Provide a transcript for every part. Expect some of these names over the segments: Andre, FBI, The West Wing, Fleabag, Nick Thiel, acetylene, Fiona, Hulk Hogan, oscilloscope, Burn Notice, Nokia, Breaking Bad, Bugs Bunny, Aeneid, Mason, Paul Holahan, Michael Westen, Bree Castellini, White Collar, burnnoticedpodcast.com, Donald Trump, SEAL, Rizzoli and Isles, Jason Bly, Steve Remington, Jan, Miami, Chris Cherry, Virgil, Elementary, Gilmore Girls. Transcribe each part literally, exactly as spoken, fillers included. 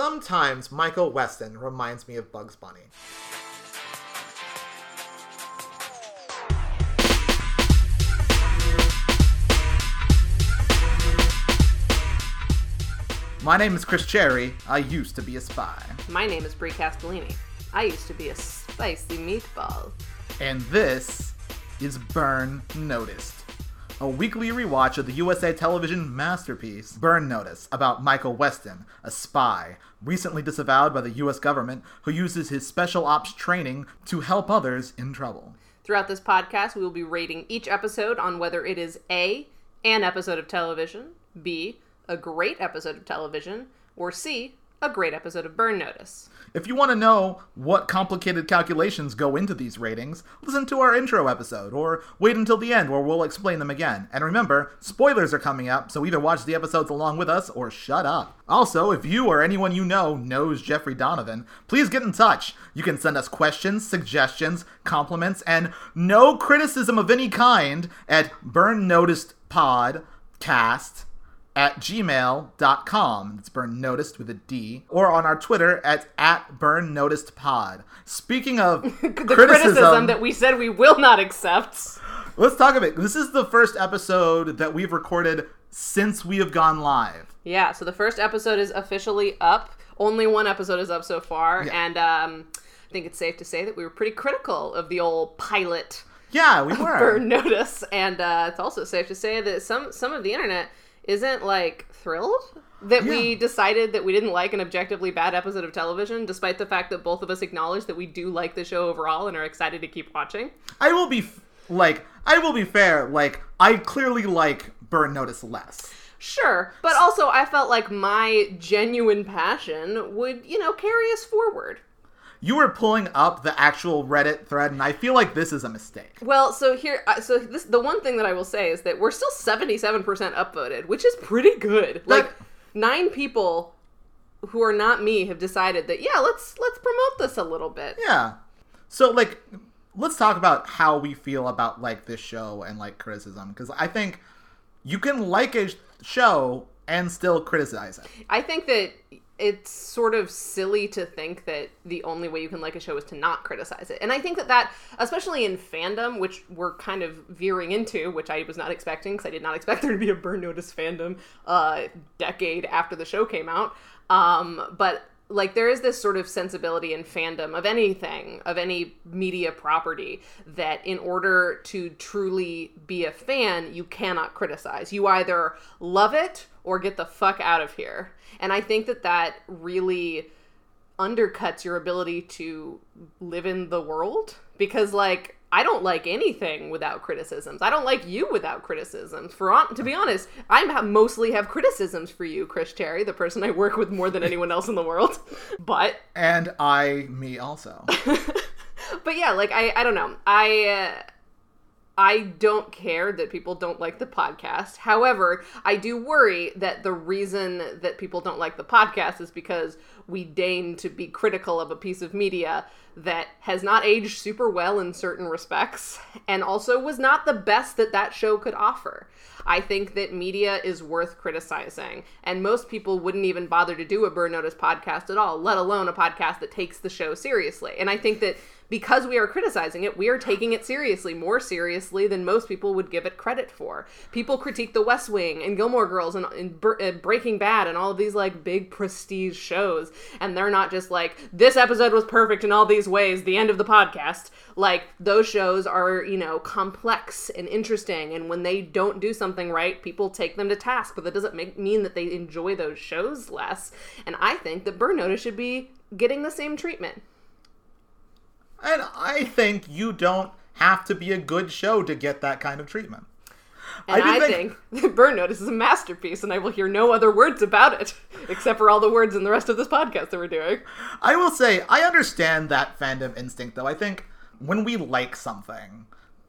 Sometimes Michael Westen reminds me of Bugs Bunny. My name is Chris Cherry. I used to be a spy. My name is Bree Castellini. I used to be a spicy meatball. And this is Burn Notice, a weekly rewatch of the U S A television masterpiece, Burn Notice, about Michael Westen, a spy, recently disavowed by the U S government, who uses his special ops training to help others in trouble. Throughout this podcast, we will be rating each episode on whether it is A, an episode of television, B, a great episode of television, or C, a great episode of Burn Notice. If you want to know what complicated calculations go into these ratings, listen to our intro episode, or wait until the end where we'll explain them again. And remember, spoilers are coming up, so either watch the episodes along with us or shut up. Also, if you or anyone you know knows Jeffrey Donovan, please get in touch. You can send us questions, suggestions, compliments, and no criticism of any kind at burn noticed podcast dot com. At gmail dot com. It's Burn Noticed with a D. Or on our Twitter at, at Burn Noticed Pod. Speaking of the criticism, criticism that we said we will not accept. Let's talk about it. This is the first episode that we've recorded since we have gone live. Yeah, so the first episode is officially up. Only one episode is up so far. Yeah. And um, I think it's safe to say that we were pretty critical of the old pilot. Yeah, we were. Burn Notice. And uh, it's also safe to say that some some of the internet isn't, like, thrilled that yeah. we decided that we didn't like an objectively bad episode of television, despite the fact that both of us acknowledge that we do like the show overall and are excited to keep watching. I will be, f- like, I will be fair. Like, I clearly like Burn Notice less. Sure. But also, I felt like my genuine passion would, you know, carry us forward. You were pulling up the actual Reddit thread, and I feel like this is a mistake. Well, so here, so this, the one thing that I will say is that we're still seventy-seven percent upvoted, which is pretty good. Like, like nine people who are not me have decided that, yeah, let's let's promote this a little bit. Yeah. So, like, let's talk about how we feel about, like, this show and, like, criticism. Because I think you can like a show and still criticize it. I think that it's sort of silly to think that the only way you can like a show is to not criticize it. And I think that that, especially in fandom, which we're kind of veering into, which I was not expecting because I did not expect there to be a Burn Notice fandom uh, decade after the show came out. Um, but like there is this sort of sensibility in fandom of anything, of any media property, that in order to truly be a fan, you cannot criticize. You either love it or get the fuck out of here. And I think that that really undercuts your ability to live in the world. Because, like, I don't like anything without criticisms. I don't like you without criticisms. For on, to be honest, I mostly have criticisms for you, Chris Cherry, the person I work with more than anyone else in the world. But and I, me also. But yeah, like, I, I don't know. I... Uh, I don't care that people don't like the podcast. However, I do worry that the reason that people don't like the podcast is because we deign to be critical of a piece of media that has not aged super well in certain respects and also was not the best that that show could offer. I think that media is worth criticizing, and most people wouldn't even bother to do a Burn Notice podcast at all, let alone a podcast that takes the show seriously. And I think that because we are criticizing it, we are taking it seriously, more seriously than most people would give it credit for. People critique The West Wing and Gilmore Girls and, and, and Breaking Bad and all of these, like, big prestige shows, and they're not just like, this episode was perfect in all these ways, the end of the podcast. Like, those shows are, you know, complex and interesting, and when they don't do something right, people take them to task, but that doesn't make, mean that they enjoy those shows less, and I think that Burn Notice should be getting the same treatment. And I think you don't have to be a good show to get that kind of treatment. And I, I think, think that Burn Notice is a masterpiece, and I will hear no other words about it, except for all the words in the rest of this podcast that we're doing. I will say, I understand that fandom instinct, though. I think when we like something,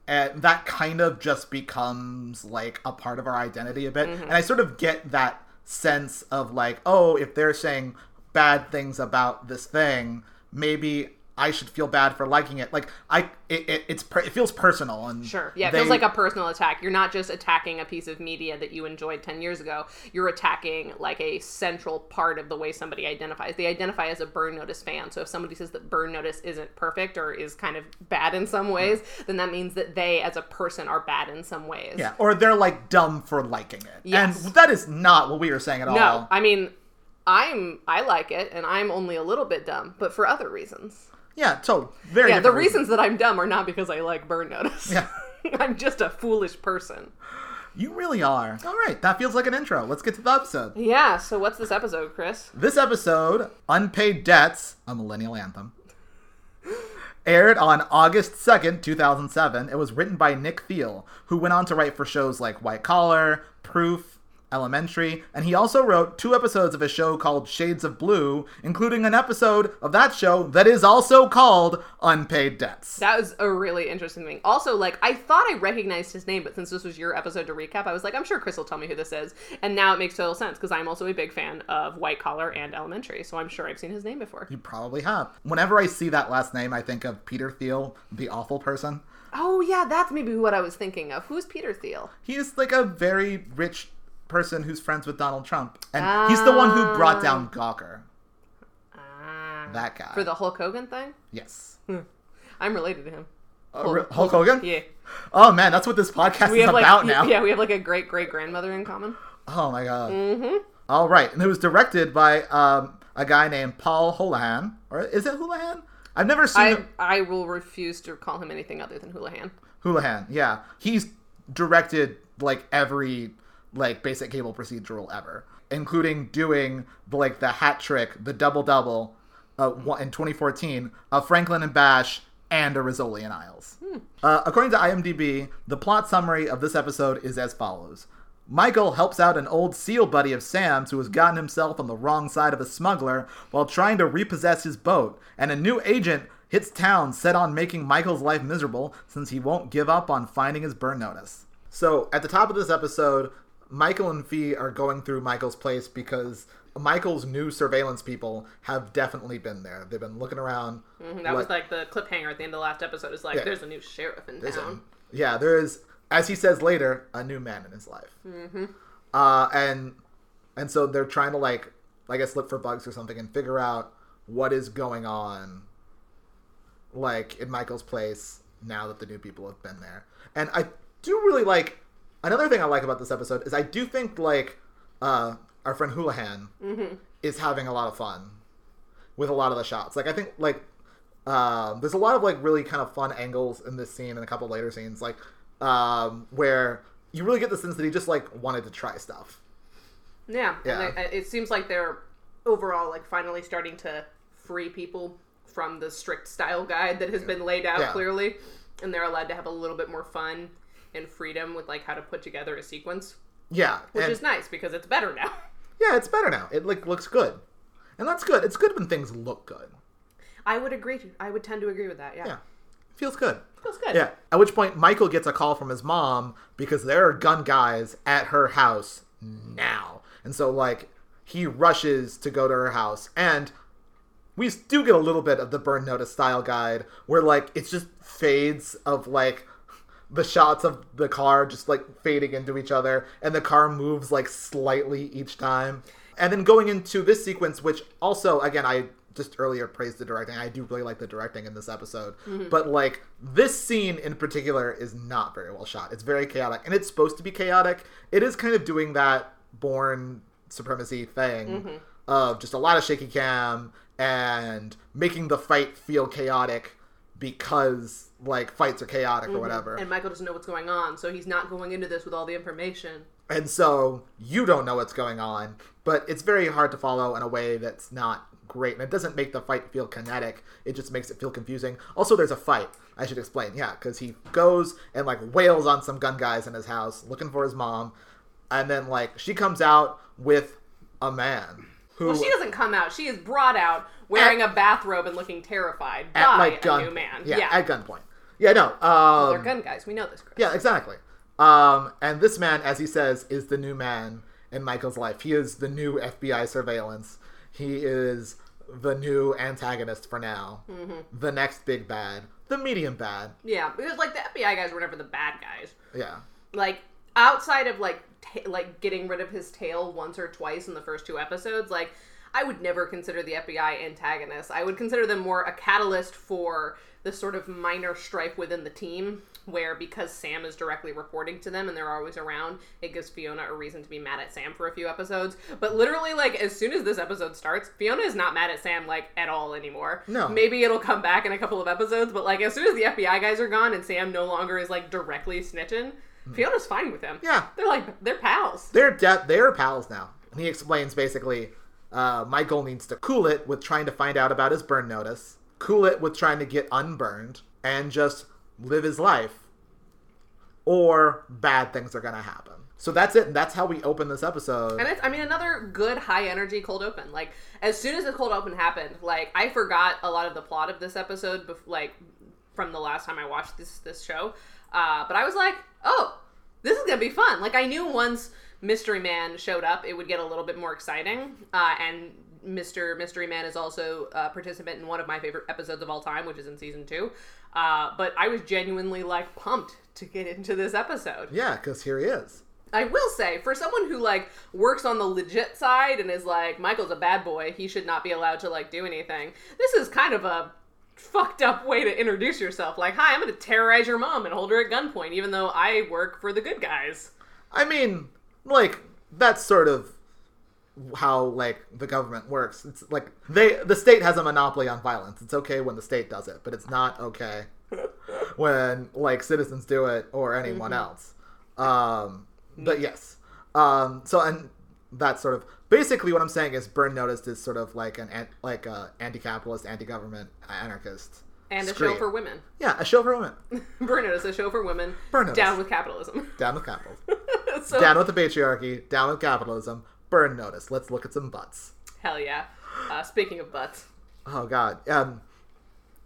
uh, that kind of just becomes, like, a part of our identity a bit. Mm-hmm. And I sort of get that sense of, like, oh, if they're saying bad things about this thing, maybe I should feel bad for liking it. Like I, it, it it's per, it feels personal and sure, yeah, it they, feels like a personal attack. You're not just attacking a piece of media that you enjoyed ten years ago. You're attacking like a central part of the way somebody identifies. They identify as a Burn Notice fan. So if somebody says that Burn Notice isn't perfect or is kind of bad in some ways, mm-hmm. then that means that they, as a person, are bad in some ways. Yeah, or they're like dumb for liking it. Yes. And that is not what we are saying at all. No, I mean. I'm I like it, and I'm only a little bit dumb, but for other reasons. Yeah, so very. Yeah, the reasons that I'm dumb are not because I like Burn Notice. Yeah, I'm just a foolish person. You really are. All right, that feels like an intro. Let's get to the episode. Yeah. So what's this episode, Chris? This episode, Unpaid Debts, a Millennial Anthem, aired on August second, two thousand seven. It was written by Nick Thiel, who went on to write for shows like White Collar, Proof, Elementary, and he also wrote two episodes of a show called Shades of Blue, including an episode of that show that is also called Unpaid Debts. That was a really interesting thing. Also, like, I thought I recognized his name, but since this was your episode to recap, I was like, I'm sure Chris will tell me who this is. And now it makes total sense, because I'm also a big fan of White Collar and Elementary, so I'm sure I've seen his name before. You probably have. Whenever I see that last name, I think of Peter Thiel, the awful person. Oh, yeah, that's maybe what I was thinking of. Who's Peter Thiel? He is, like, a very rich person who's friends with Donald Trump, and uh, he's the one who brought down Gawker. Uh, that guy for the Hulk Hogan thing. Yes, hmm. I'm related to him. Uh, Hulk, Hulk Hogan. Yeah. Oh man, that's what this podcast we is have, about like, now. Yeah, we have like a great great grandmother in common. Oh my god. Mm-hmm. All right, and it was directed by um, a guy named Paul Holahan, or is it Holahan? I've never seen. I, him. I will refuse to call him anything other than Holahan. Holahan. Yeah, he's directed like every. like basic cable procedural ever, including doing like the hat trick, the double double uh, in twenty fourteen of Franklin and Bash and a Rizzoli and Isles. Hmm. Uh, according to IMDb, the plot summary of this episode is as follows. Michael helps out an old SEAL buddy of Sam's who has gotten himself on the wrong side of a smuggler while trying to repossess his boat, and a new agent hits town set on making Michael's life miserable since he won't give up on finding his burn notice. So at the top of this episode, Michael and Fee are going through Michael's place because Michael's new surveillance people have definitely been there. They've been looking around. Mm-hmm. That like, was like the cliffhanger at the end of the last episode. It's like, yeah, there's a new sheriff in town. A, yeah, there is, as he says later, a new man in his life. Mm-hmm. Uh, and and so they're trying to, like, I guess look for bugs or something and figure out what is going on, like, in Michael's place now that the new people have been there. And I do really like... Another thing I like about this episode is I do think, like, uh, our friend Holahan mm-hmm. is having a lot of fun with a lot of the shots. Like, I think, like, uh, there's a lot of, like, really kind of fun angles in this scene and a couple of later scenes, like, um, where you really get the sense that he just, like, wanted to try stuff. Yeah. yeah. And they, it seems like they're overall, like, finally starting to free people from the strict style guide that has been laid out yeah. clearly, and they're allowed to have a little bit more fun and freedom with, like, how to put together a sequence. Yeah. Which is nice, because it's better now. Yeah, it's better now. It, like, looks good. And that's good. It's good when things look good. I would agree. I would tend to agree with that, yeah. Yeah. Feels good. Feels good. Yeah. At which point, Michael gets a call from his mom, because there are gun guys at her house now. And so, like, he rushes to go to her house, and we do get a little bit of the Burn Notice style guide, where, like, it's just fades of, like, the shots of the car just, like, fading into each other, and the car moves, like, slightly each time. And then going into this sequence, which also, again, I just earlier praised the directing. I do really like the directing in this episode. Mm-hmm. But, like, this scene in particular is not very well shot. It's very chaotic, and it's supposed to be chaotic. It is kind of doing that Bourne supremacy thing mm-hmm. of just a lot of shaky cam and making the fight feel chaotic because... like, fights are chaotic mm-hmm. or whatever. And Michael doesn't know what's going on, so he's not going into this with all the information. And so, you don't know what's going on, but it's very hard to follow in a way that's not great. And it doesn't make the fight feel kinetic, it just makes it feel confusing. Also, there's a fight, I should explain, yeah, because he goes and, like, wails on some gun guys in his house, looking for his mom, and then, like, she comes out with a man. Who, well, she doesn't come out. She is brought out wearing at, a bathrobe and looking terrified by at, like, gun, a new man. Yeah, yeah. At gunpoint. Yeah, no. Um, well, they're gun guys. We know this, Chris. Yeah, exactly. Um, and this man, as he says, is the new man in Michael's life. He is the new F B I surveillance. He is the new antagonist for now. Mm-hmm. The next big bad. The medium bad. Yeah, because, like, the F B I guys were never the bad guys. Yeah. Like, outside of, like, ta- like getting rid of his tail once or twice in the first two episodes, like, I would never consider the F B I antagonists. I would consider them more a catalyst for the sort of minor strife within the team, where because Sam is directly reporting to them and they're always around, it gives Fiona a reason to be mad at Sam for a few episodes. But literally, like, as soon as this episode starts, Fiona is not mad at Sam, like, at all anymore. No. Maybe it'll come back in a couple of episodes, but, like, as soon as the F B I guys are gone and Sam no longer is, like, directly snitching, Fiona's fine with him. Yeah. They're, like, they're pals. They're, de- they're pals now. And he explains, basically, uh, Michael needs to cool it with trying to find out about his burn notice, cool it with trying to get unburned, and just live his life, or bad things are going to happen. So that's it. And that's how we open this episode. And it's, I mean, another good high energy cold open. Like, as soon as the cold open happened, like, I forgot a lot of the plot of this episode, bef- like from the last time I watched this, this show. Uh, but I was like, oh, this is going to be fun. Like, I knew once Mystery Man showed up, it would get a little bit more exciting. Uh, and Mister Mystery Man is also a participant in one of my favorite episodes of all time, which is in season two. Uh, but I was genuinely, like, pumped to get into this episode. Yeah, because here he is. I will say, for someone who, like, works on the legit side and is like, Michael's a bad boy, he should not be allowed to, like, do anything, this is kind of a fucked up way to introduce yourself. Like, hi, I'm going to terrorize your mom and hold her at gunpoint, even though I work for the good guys. I mean, like, that's sort of how, like, the government works. It's like they the state has a monopoly on violence. It's okay when the state does it, but it's not okay when, like, citizens do it or anyone mm-hmm. else. Um but yes. Um so and that's sort of basically what I'm saying is Burn Notice is sort of like an like a anti-capitalist, anti-government, anarchist and a scream. Show for women. Yeah, a show for women. Burn Notice, a show for women. Burn Notice. Down with capitalism. Down with capitalism. so- down with the patriarchy, down with capitalism. Burn Notice. Let's look at some butts. Hell yeah. Uh, speaking of butts. Oh, God. Um,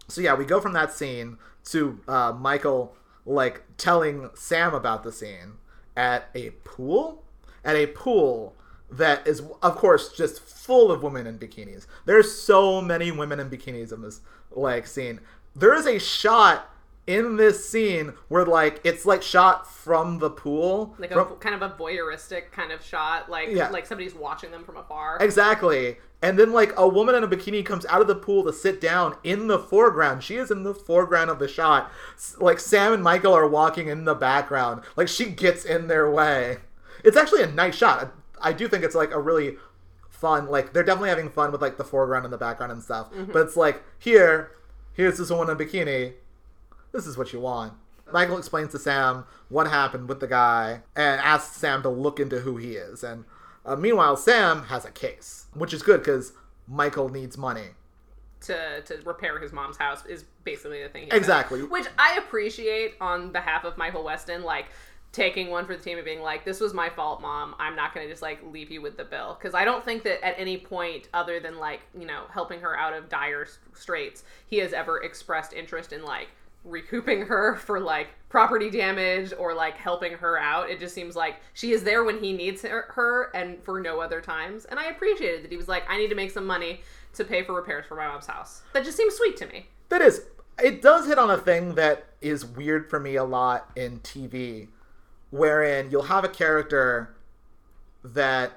so, yeah, we go from that scene to uh, Michael, like, telling Sam about the scene at a pool? At a pool that is, of course, just full of women in bikinis. There's so many women in bikinis in this, like, scene. There is a shot in this scene where, like, it's, like, shot from the pool. Like a from, kind of a voyeuristic kind of shot. Like, yeah. like somebody's watching them from afar. Exactly. And then, like, a woman in a bikini comes out of the pool to sit down in the foreground. She is in the foreground of the shot. Like, Sam and Michael are walking in the background. Like, she gets in their way. It's actually a nice shot. I, I do think it's, like, a really fun, like, they're definitely having fun with, like, the foreground and the background and stuff. Mm-hmm. But it's, like, here, here's this woman in a bikini. This is what you want. Michael explains to Sam what happened with the guy and asks Sam to look into who he is. And uh, meanwhile, Sam has a case, which is good because Michael needs money. To to repair his mom's house is basically the thing he said. Exactly. Which I appreciate on behalf of Michael Weston, like, taking one for the team and being like, this was my fault, Mom. I'm not going to just, like, leave you with the bill. Because I don't think that at any point other than, like, you know, helping her out of dire straits, he has ever expressed interest in, like, recouping her for, like, property damage or, like, helping her out. It just seems like she is there when he needs her, her and for no other times. And I appreciated that he was like, I need to make some money to pay for repairs for my mom's house. That just seems sweet to me. That is. It does hit on a thing that is weird for me a lot in T V, wherein you'll have a character that,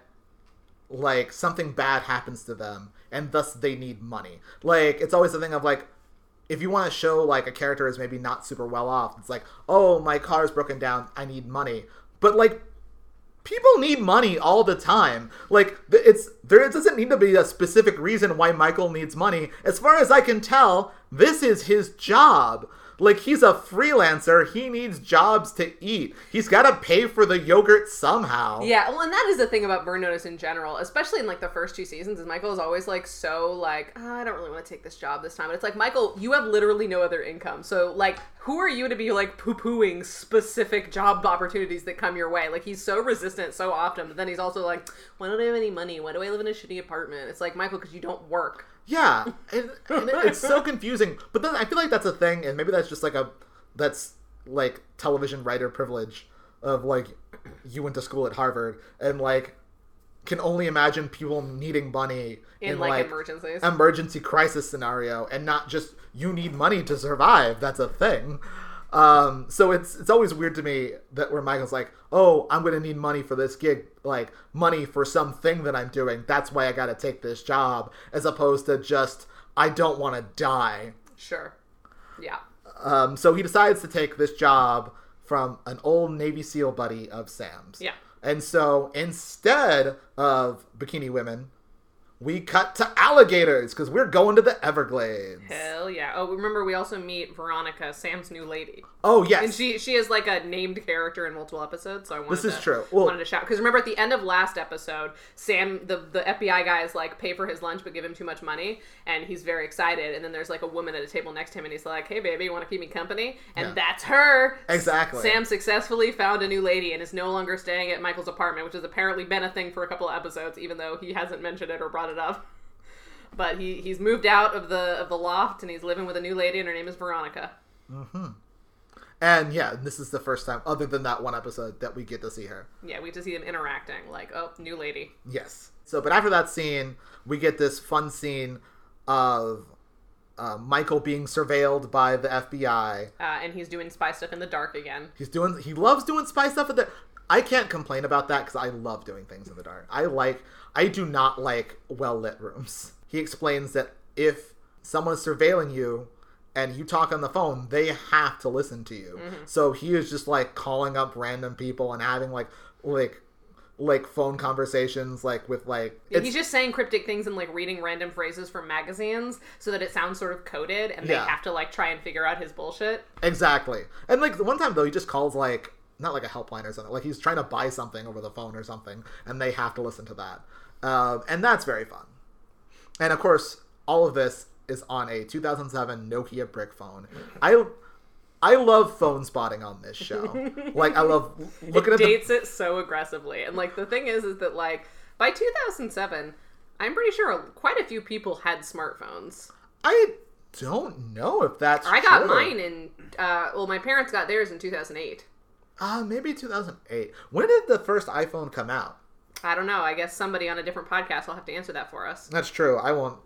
like, something bad happens to them and thus they need money. Like, it's always the thing of, like, if you want to show, like, a character is maybe not super well off, it's like, oh, my car's broken down, I need money. But, like, people need money all the time. Like, it's there it doesn't need to be a specific reason why Michael needs money. As far as I can tell, this is his job. Like, he's a freelancer. He needs jobs to eat. He's got to pay for the yogurt somehow. Yeah, well, and that is the thing about Burn Notice in general, especially in, like, the first two seasons, is Michael is always, like, so, like, oh, I don't really want to take this job this time. And it's like, Michael, you have literally no other income. So, like, who are you to be, like, poo-pooing specific job opportunities that come your way? Like, he's so resistant so often, but then he's also like, why don't I have any money? Why do I live in a shitty apartment? It's like, Michael, because you don't work. Yeah, and, and it's so confusing. But then I feel like that's a thing, and maybe that's just like a, that's like television writer privilege of, like, you went to school at Harvard and, like, can only imagine people needing money in, in like, like emergencies, emergency crisis scenario, and not just you need money to survive. That's a thing. Um, so it's it's always weird to me that where Michael's like, oh, I'm going to need money for this gig, like money for something that I'm doing. That's why I got to take this job, as opposed to just, I don't want to die. Sure. Yeah. Um, so he decides to take this job from an old Navy SEAL buddy of Sam's. Yeah. And so instead of bikini women, we cut to alligators, because we're going to the Everglades. Hell yeah. Oh, remember, we also meet Veronica, Sam's new lady. Oh, yes. And she she is like a named character in multiple episodes, so I wanted, this is to, true. Well, wanted to shout. Because remember, at the end of last episode, Sam, the, the F B I guy is like, pay for his lunch but give him too much money, and he's very excited. And then there's like a woman at a table next to him, and he's like, hey, baby, you want to keep me company? And yeah. That's her. Exactly. Sam successfully found a new lady and is no longer staying at Michael's apartment, which has apparently been a thing for a couple of episodes, even though he hasn't mentioned it or brought it up. But he he's moved out of the of the loft, and he's living with a new lady, and her name is Veronica. Mm-hmm. And yeah, this is the first time, other than that one episode, that we get to see her. Yeah, we get to see them interacting, like, oh, new lady. Yes. So, but after that scene, we get this fun scene of uh, Michael being surveilled by the F B I. Uh, and he's doing spy stuff in the dark again. He's doing, he loves doing spy stuff in the, I can't complain about that, because I love doing things in the dark. I like, I do not like well-lit rooms. He explains that if someone's surveilling you and you talk on the phone, they have to listen to you. Mm-hmm. So he is just like calling up random people and having like, like, like phone conversations, like with like, yeah, he's just saying cryptic things and like reading random phrases from magazines so that it sounds sort of coded, and yeah. They have to like try and figure out his bullshit. Exactly. And like the one time though, he just calls like, not like a helpline or something, like he's trying to buy something over the phone or something, and they have to listen to that. Uh, and that's very fun. And of course, all of this is on a two thousand seven Nokia brick phone. I I love phone spotting on this show. Like, I love looking at the... It dates it so aggressively. And like, the thing is, is that like, by two thousand seven, I'm pretty sure quite a few people had smartphones. I don't know if that's I true. I got mine in, uh, well, my parents got theirs in two thousand eight. Uh, maybe two thousand eight. When did the first iPhone come out? I don't know. I guess somebody on a different podcast will have to answer that for us. That's true. I won't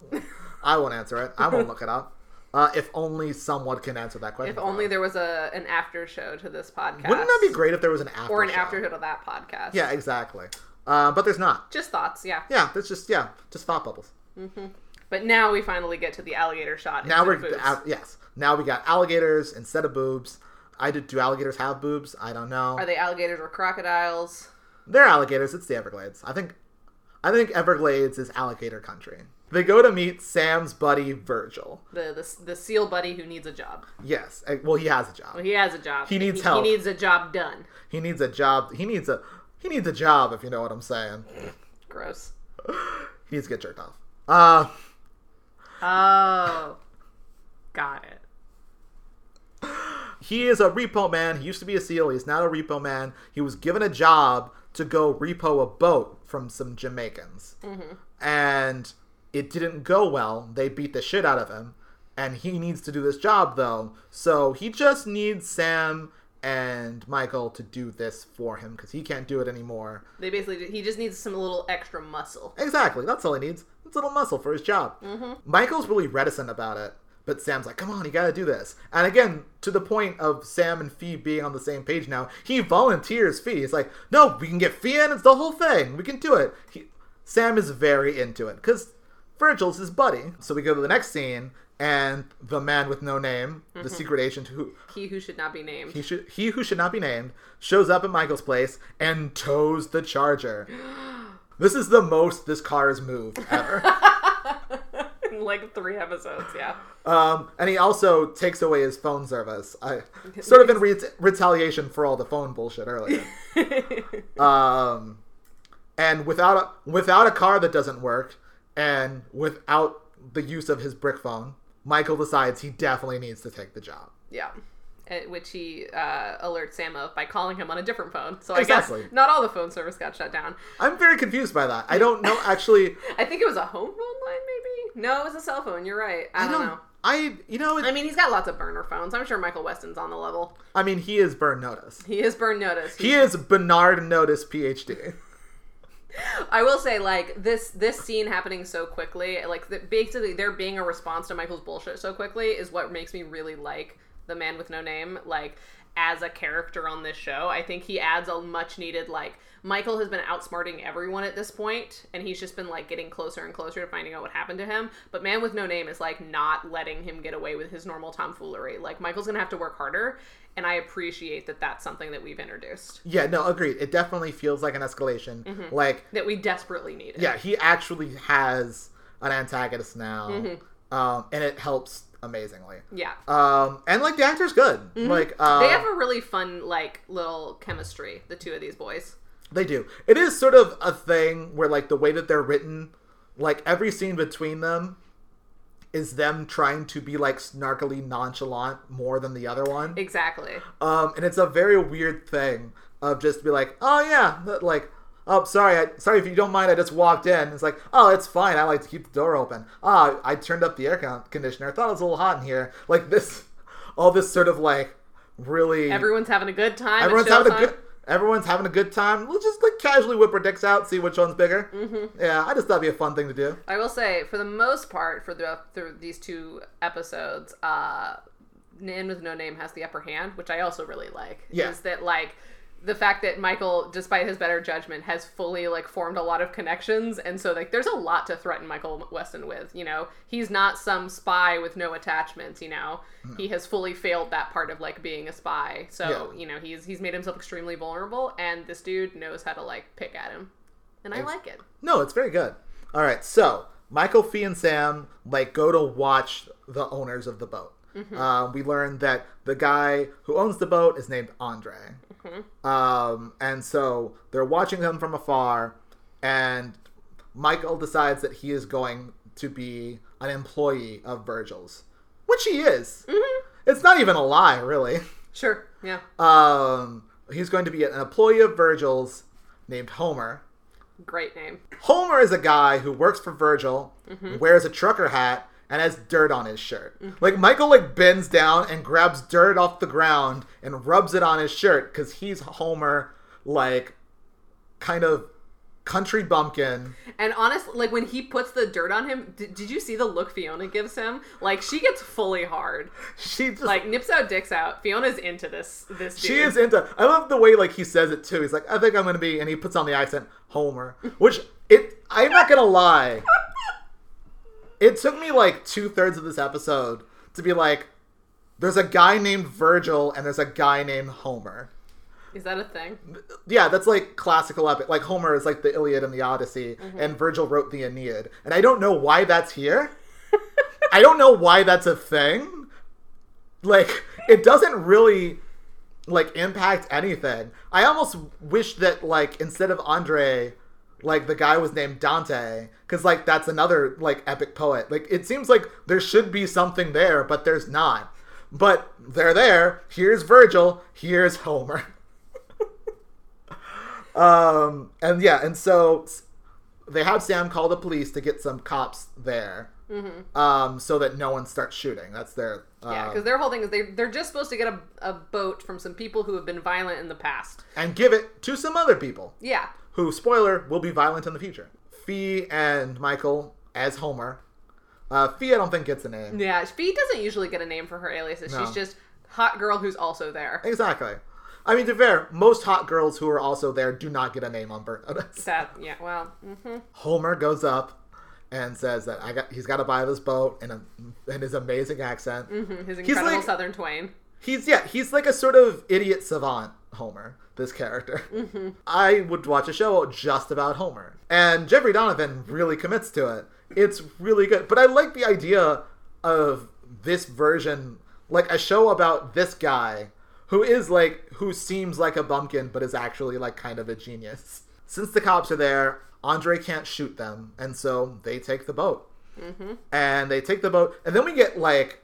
I won't answer it. I won't look it up. Uh, if only someone can answer that question. If only us. There was a an after show to this podcast. Wouldn't that be great if there was an after show? Or an show? after show to that podcast. Yeah, exactly. Uh, but there's not. Just thoughts, yeah. Yeah, that's just, yeah, just thought bubbles. Mm-hmm. But now we finally get to the alligator shot. Now we're, uh, yes. Now we got alligators instead of boobs. I did, do alligators have boobs? I don't know. Are they alligators or crocodiles? They're alligators. It's the Everglades. I think I think Everglades is alligator country. They go to meet Sam's buddy, Virgil. The the, the SEAL buddy who needs a job. Yes. Well, he has a job. Well, he has a job. He needs he, help. He needs a job done. He needs a job. He needs a he needs a job, if you know what I'm saying. Gross. He needs to get jerked off. Uh, oh. Got it. He is a repo man. He used to be a SEAL. He's now a repo man. He was given a job to go repo a boat from some Jamaicans. Mm-hmm. And it didn't go well. They beat the shit out of him. And he needs to do this job, though. So he just needs Sam and Michael to do this for him, because he can't do it anymore. They basically, he just needs some little extra muscle. Exactly. That's all he needs. It's a little muscle for his job. Mm-hmm. Michael's really reticent about it. But Sam's like, come on, you gotta do this. And again, to the point of Sam and Fee being on the same page now, he volunteers Fee. He's like, no, we can get Fee in. It's the whole thing. We can do it. He, Sam is very into it, because Virgil's his buddy. So we go to the next scene, and the man with no name, mm-hmm. the secret agent who... He who should not be named. He, should, he who should not be named shows up at Michael's place and tows the Charger. This is the most this car is moved ever. Like three episodes, yeah. Um, and he also takes away his phone service, I, sort of in re- retaliation for all the phone bullshit earlier. um, and without a, without a car that doesn't work, and without the use of his brick phone, Michael decides he definitely needs to take the job. Yeah, At which he uh, alerts Sam of by calling him on a different phone. So I exactly. guess not all the phone service got shut down. I'm very confused by that. I don't know actually. I think it was a home phone line, maybe. No, it was a cell phone. You're right. I, I don't know. I, you know... It, I mean, he's got lots of burner phones. I'm sure Michael Weston's on the level. I mean, he is Burn Notice. He is Burn Notice. He, he is Bernard Notice, P H D I will say, like, this this scene happening so quickly, like, the, basically there being a response to Michael's bullshit so quickly is what makes me really like the man with no name, like, as a character on this show. I think he adds a much needed, like, Michael has been outsmarting everyone at this point, and he's just been, like, getting closer and closer to finding out what happened to him. But Man with No Name is, like, not letting him get away with his normal tomfoolery. Like, Michael's gonna have to work harder, and I appreciate that that's something that we've introduced. Yeah, no, agreed. It definitely feels like an escalation. Mm-hmm. Like... that we desperately needed. Yeah, he actually has an antagonist now, mm-hmm. um, and it helps... amazingly. Yeah. Um, and, like, the actor's good. Mm-hmm. Like, uh, they have a really fun, like, little chemistry, the two of these boys. They do. It is sort of a thing where, like, the way that they're written, like, every scene between them is them trying to be, like, snarkily nonchalant more than the other one. Exactly. Um, and it's a very weird thing of just be like, oh, yeah, like... oh, sorry, I, sorry if you don't mind, I just walked in. It's like, oh, it's fine, I like to keep the door open. Ah, oh, I turned up the air conditioner, I thought it was a little hot in here. Like this, all this sort of like, really... everyone's having a good time. Everyone's having a good, everyone's having a good time. We'll just like casually whip our dicks out, see which one's bigger. Mm-hmm. Yeah, I just thought it'd be a fun thing to do. I will say, for the most part, for the through these two episodes, uh, Man with No Name has the upper hand, which I also really like. Yeah. Is that like... the fact that Michael, despite his better judgment, has fully, like, formed a lot of connections. And so, like, there's a lot to threaten Michael Westen with, you know? He's not some spy with no attachments, you know? No. He has fully failed that part of, like, being a spy. So, yeah. you know, he's he's made himself extremely vulnerable. And this dude knows how to, like, pick at him. And I it's, like it. No, it's very good. All right, so, Michael, Fee, and Sam, like, go to watch the owners of the boat. Mm-hmm. Uh, we learned that the guy who owns the boat is named Andre. Mm-hmm. Um, and so they're watching him from afar, and Michael decides that he is going to be an employee of Virgil's, which he is. Mm-hmm. It's not even a lie, really. Sure, yeah. Um, he's going to be an employee of Virgil's named Homer. Great name. Homer is a guy who works for Virgil, mm-hmm. wears a trucker hat, and has dirt on his shirt. Mm-hmm. Like, Michael, like, bends down and grabs dirt off the ground and rubs it on his shirt because he's Homer, like, kind of country bumpkin. And honestly, like, when he puts the dirt on him, did, did you see the look Fiona gives him? Like, she gets fully hard. She just... like, nips out, dicks out. Fiona's into this, this dude. She is into... I love the way, like, he says it, too. He's like, I think I'm going to be... and he puts on the accent, Homer. Which, it... I'm not going to lie... it took me, like, two-thirds of this episode to be like, there's a guy named Virgil and there's a guy named Homer. Is that a thing? Yeah, that's, like, classical epic. Like, Homer is, like, the Iliad and the Odyssey, mm-hmm. and Virgil wrote the Aeneid. And I don't know why that's here. I don't know why that's a thing. Like, it doesn't really, like, impact anything. I almost wish that, like, instead of Andre... like, the guy was named Dante, because, like, that's another, like, epic poet. Like, it seems like there should be something there, but there's not. But they're there. Here's Virgil. Here's Homer. um, and, yeah, and so they have Sam call the police to get some cops there, mm-hmm. um, so that no one starts shooting. That's their... Uh, yeah, because their whole thing is they, they're just supposed to get a, a boat from some people who have been violent in the past. And give it to some other people. Yeah. Who, spoiler, will be violent in the future. Fee and Michael as Homer. Uh, Fee, I don't think, gets a name. Yeah, Fee doesn't usually get a name for her aliases. No. She's just hot girl who's also there. Exactly. I mean, to be fair, most hot girls who are also there do not get a name on Burn Notice. That, yeah, well, mm-hmm. Homer goes up and says that I got he's got to buy this boat in, a, in his amazing accent. Mm-hmm. His incredible like, Southern twang. He's, yeah, he's like a sort of idiot savant, Homer. This character. Mm-hmm. I would watch a show just about Homer. And Jeffrey Donovan really commits to it. It's really good. But I like the idea of this version, like a show about this guy who is like, who seems like a bumpkin, but is actually like kind of a genius. Since the cops are there, Andre can't shoot them. And so they take the boat. Mm-hmm. And they take the boat. And then we get like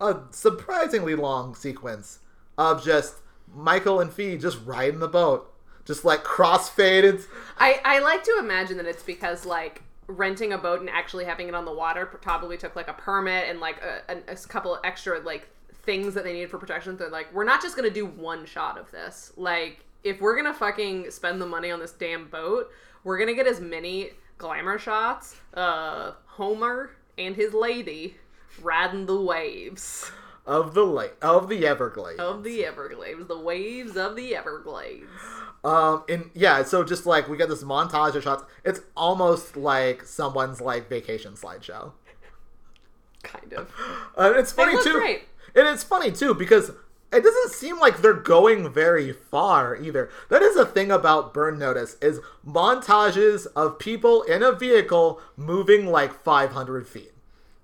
a surprisingly long sequence of just Michael and Fee just riding the boat. Just, like, cross-faded. I, I like to imagine that it's because, like, renting a boat and actually having it on the water probably took, like, a permit and, like, a, a couple of extra, like, things that they needed for protection. They're like, we're not just going to do one shot of this. Like, if we're going to fucking spend the money on this damn boat, We're going to get as many glamour shots of Homer and his lady riding the waves. Of the la- of the Everglades. Of the Everglades. The waves of the Everglades. Um, and yeah, so just like we got this montage of shots. It's almost like someone's like vacation slideshow. Kind of. And it's funny too. Great. And it's funny too because it doesn't seem like they're going very far either. That is a thing about Burn Notice is montages of people in a vehicle moving like five hundred feet.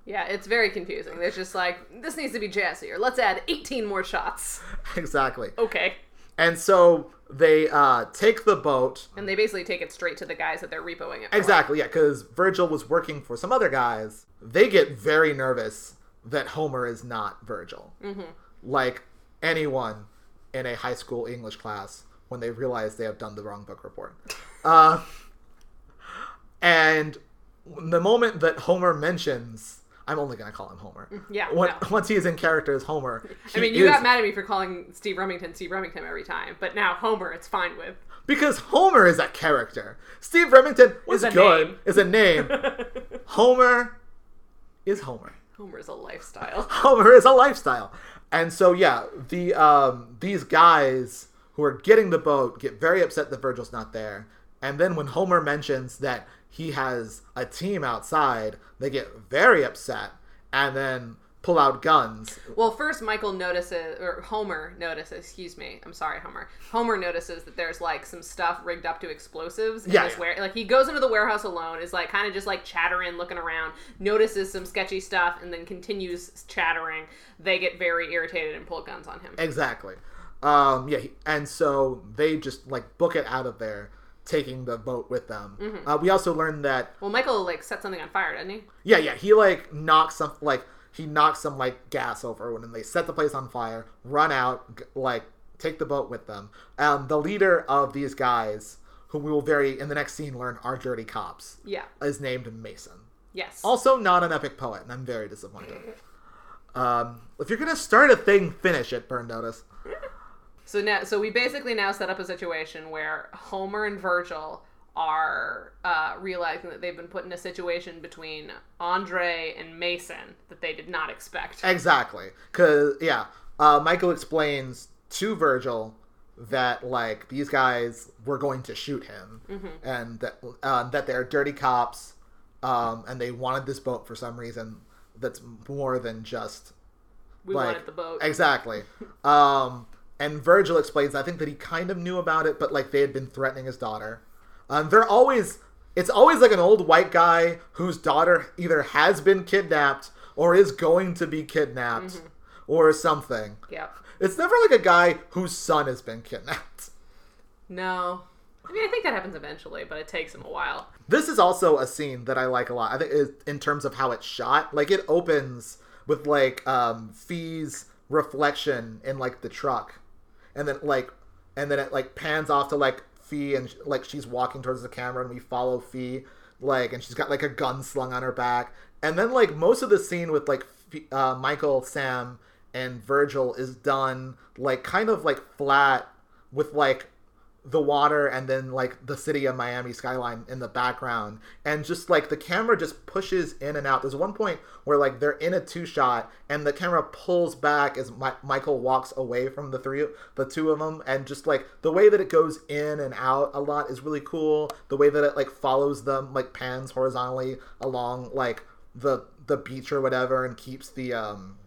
Yeah, it's very confusing. It's just like, this needs to be jazzier. Let's add eighteen more shots. Exactly. Okay. And so they uh, take the boat. And they basically take it straight to the guys that they're repoing it for. Exactly, yeah, because Virgil was working for some other guys. They get very nervous that Homer is not Virgil. Mm-hmm. Like anyone in a high school English class when they realize they have done the wrong book report. uh, and the moment that Homer mentions... I'm only going to call him Homer. Yeah. When, no. Once he is in character as Homer. I mean, you is... got mad at me for calling Steve Remington Steve Remington every time, but now Homer it's fine with. Because Homer is a character. Steve Remington was is good. Name. Is a name. Homer is Homer. Homer is a lifestyle. Homer is a lifestyle. And so, yeah, the um, these guys who are getting the boat get very upset that Virgil's not there. And then when Homer mentions that he has a team outside, they get very upset and then pull out guns. Well, first Michael notices, or Homer notices, excuse me. I'm sorry, Homer. Homer notices that there's like some stuff rigged up to explosives. In yeah, this yeah. Ware- like he goes into the warehouse alone, is like kind of just like chattering, looking around, notices some sketchy stuff and then continues chattering. They get very irritated and pull guns on him. Exactly. Um, yeah. And so they just like book it out of there, taking the boat with them. Mm-hmm. Uh, we also learned that... Well, Michael, like, set something on fire, didn't he? Yeah, yeah. He, like, knocks some, like, he knocks some, like, gas over and they set the place on fire, run out, g- like, take the boat with them. Um, the leader of these guys, who we will very, in the next scene, learn are dirty cops. Yeah. Is named Mason. Yes. Also not an epic poet, and I'm very disappointed. um, if you're gonna start a thing, finish it, Burn Notice. So now, so we basically now set up a situation where Homer and Virgil are uh, realizing that they've been put in a situation between Andre and Mason that they did not expect. Exactly. Because, yeah, uh, Michael explains to Virgil that, like, these guys were going to shoot him. Mm-hmm. And that, uh, that they're dirty cops um, and they wanted this boat for some reason that's more than just... We like, wanted the boat. Exactly. Um... And Virgil explains, I think, that he kind of knew about it, but, like, they had been threatening his daughter. Um, they're always... It's always, like, an old white guy whose daughter either has been kidnapped or is going to be kidnapped mm-hmm. or something. Yeah. It's never, like, a guy whose son has been kidnapped. No. I mean, I think that happens eventually, but it takes him a while. This is also a scene that I like a lot. I think it, in terms of how it's shot. Like, it opens with, like, um, Fee's reflection in, like, the truck. And then, like, and then it, like, pans off to, like, Fee, and, like, she's walking towards the camera, and we follow Fee, like, and she's got, like, a gun slung on her back. And then, like, most of the scene with, like, Fee, uh, Michael, Sam, and Virgil is done, like, kind of, like, flat with, like, the water and then, like, the city of Miami skyline in the background. And just, like, the camera just pushes in and out. There's one point where, like, they're in a two-shot and the camera pulls back as My- Michael walks away from the three, the two of them. And just, like, the way that it goes in and out a lot is really cool. The way that it, like, follows them, like, pans horizontally along, like, the the beach or whatever and keeps the um,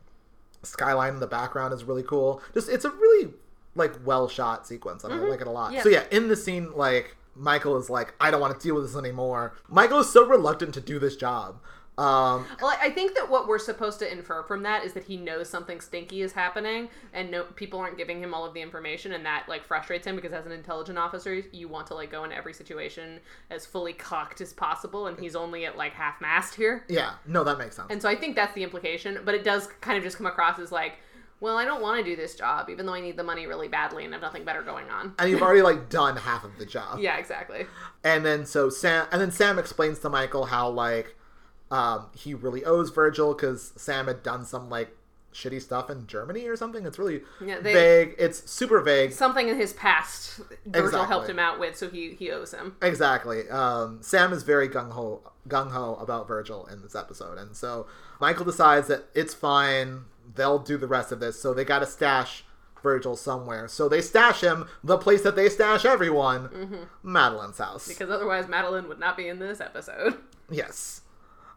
skyline in the background is really cool. Just, it's a really... like, well-shot sequence. I mean, mm-hmm. I like it a lot. Yeah. So, yeah, in the scene, like, Michael is like, I don't want to deal with this anymore. Michael is so reluctant to do this job. Um, well, I think that what we're supposed to infer from that is that he knows something stinky is happening, and no people aren't giving him all of the information, and that, like, frustrates him, because as an intelligence officer, you want to, like, go into every situation as fully cocked as possible, and he's only at, like, half-mast here. Yeah. No, that makes sense. And so I think that's the implication, but it does kind of just come across as, like, well, I don't want to do this job, even though I need the money really badly and have nothing better going on. And you've already, like, done half of the job. Yeah, exactly. And then so Sam, and then Sam explains to Michael how, like, um, he really owes Virgil because Sam had done some, like, shitty stuff in Germany or something. It's really yeah, they, vague. It's super vague. Something in his past Virgil exactly. helped him out with, so he, he owes him. Exactly. Um, Sam is very gung-ho, gung-ho about Virgil in this episode. And so Michael decides that it's fine. They'll do the rest of this. So they got to stash Virgil somewhere. So they stash him the place that they stash everyone, mm-hmm. Madeline's house. Because otherwise Madeline would not be in this episode. Yes.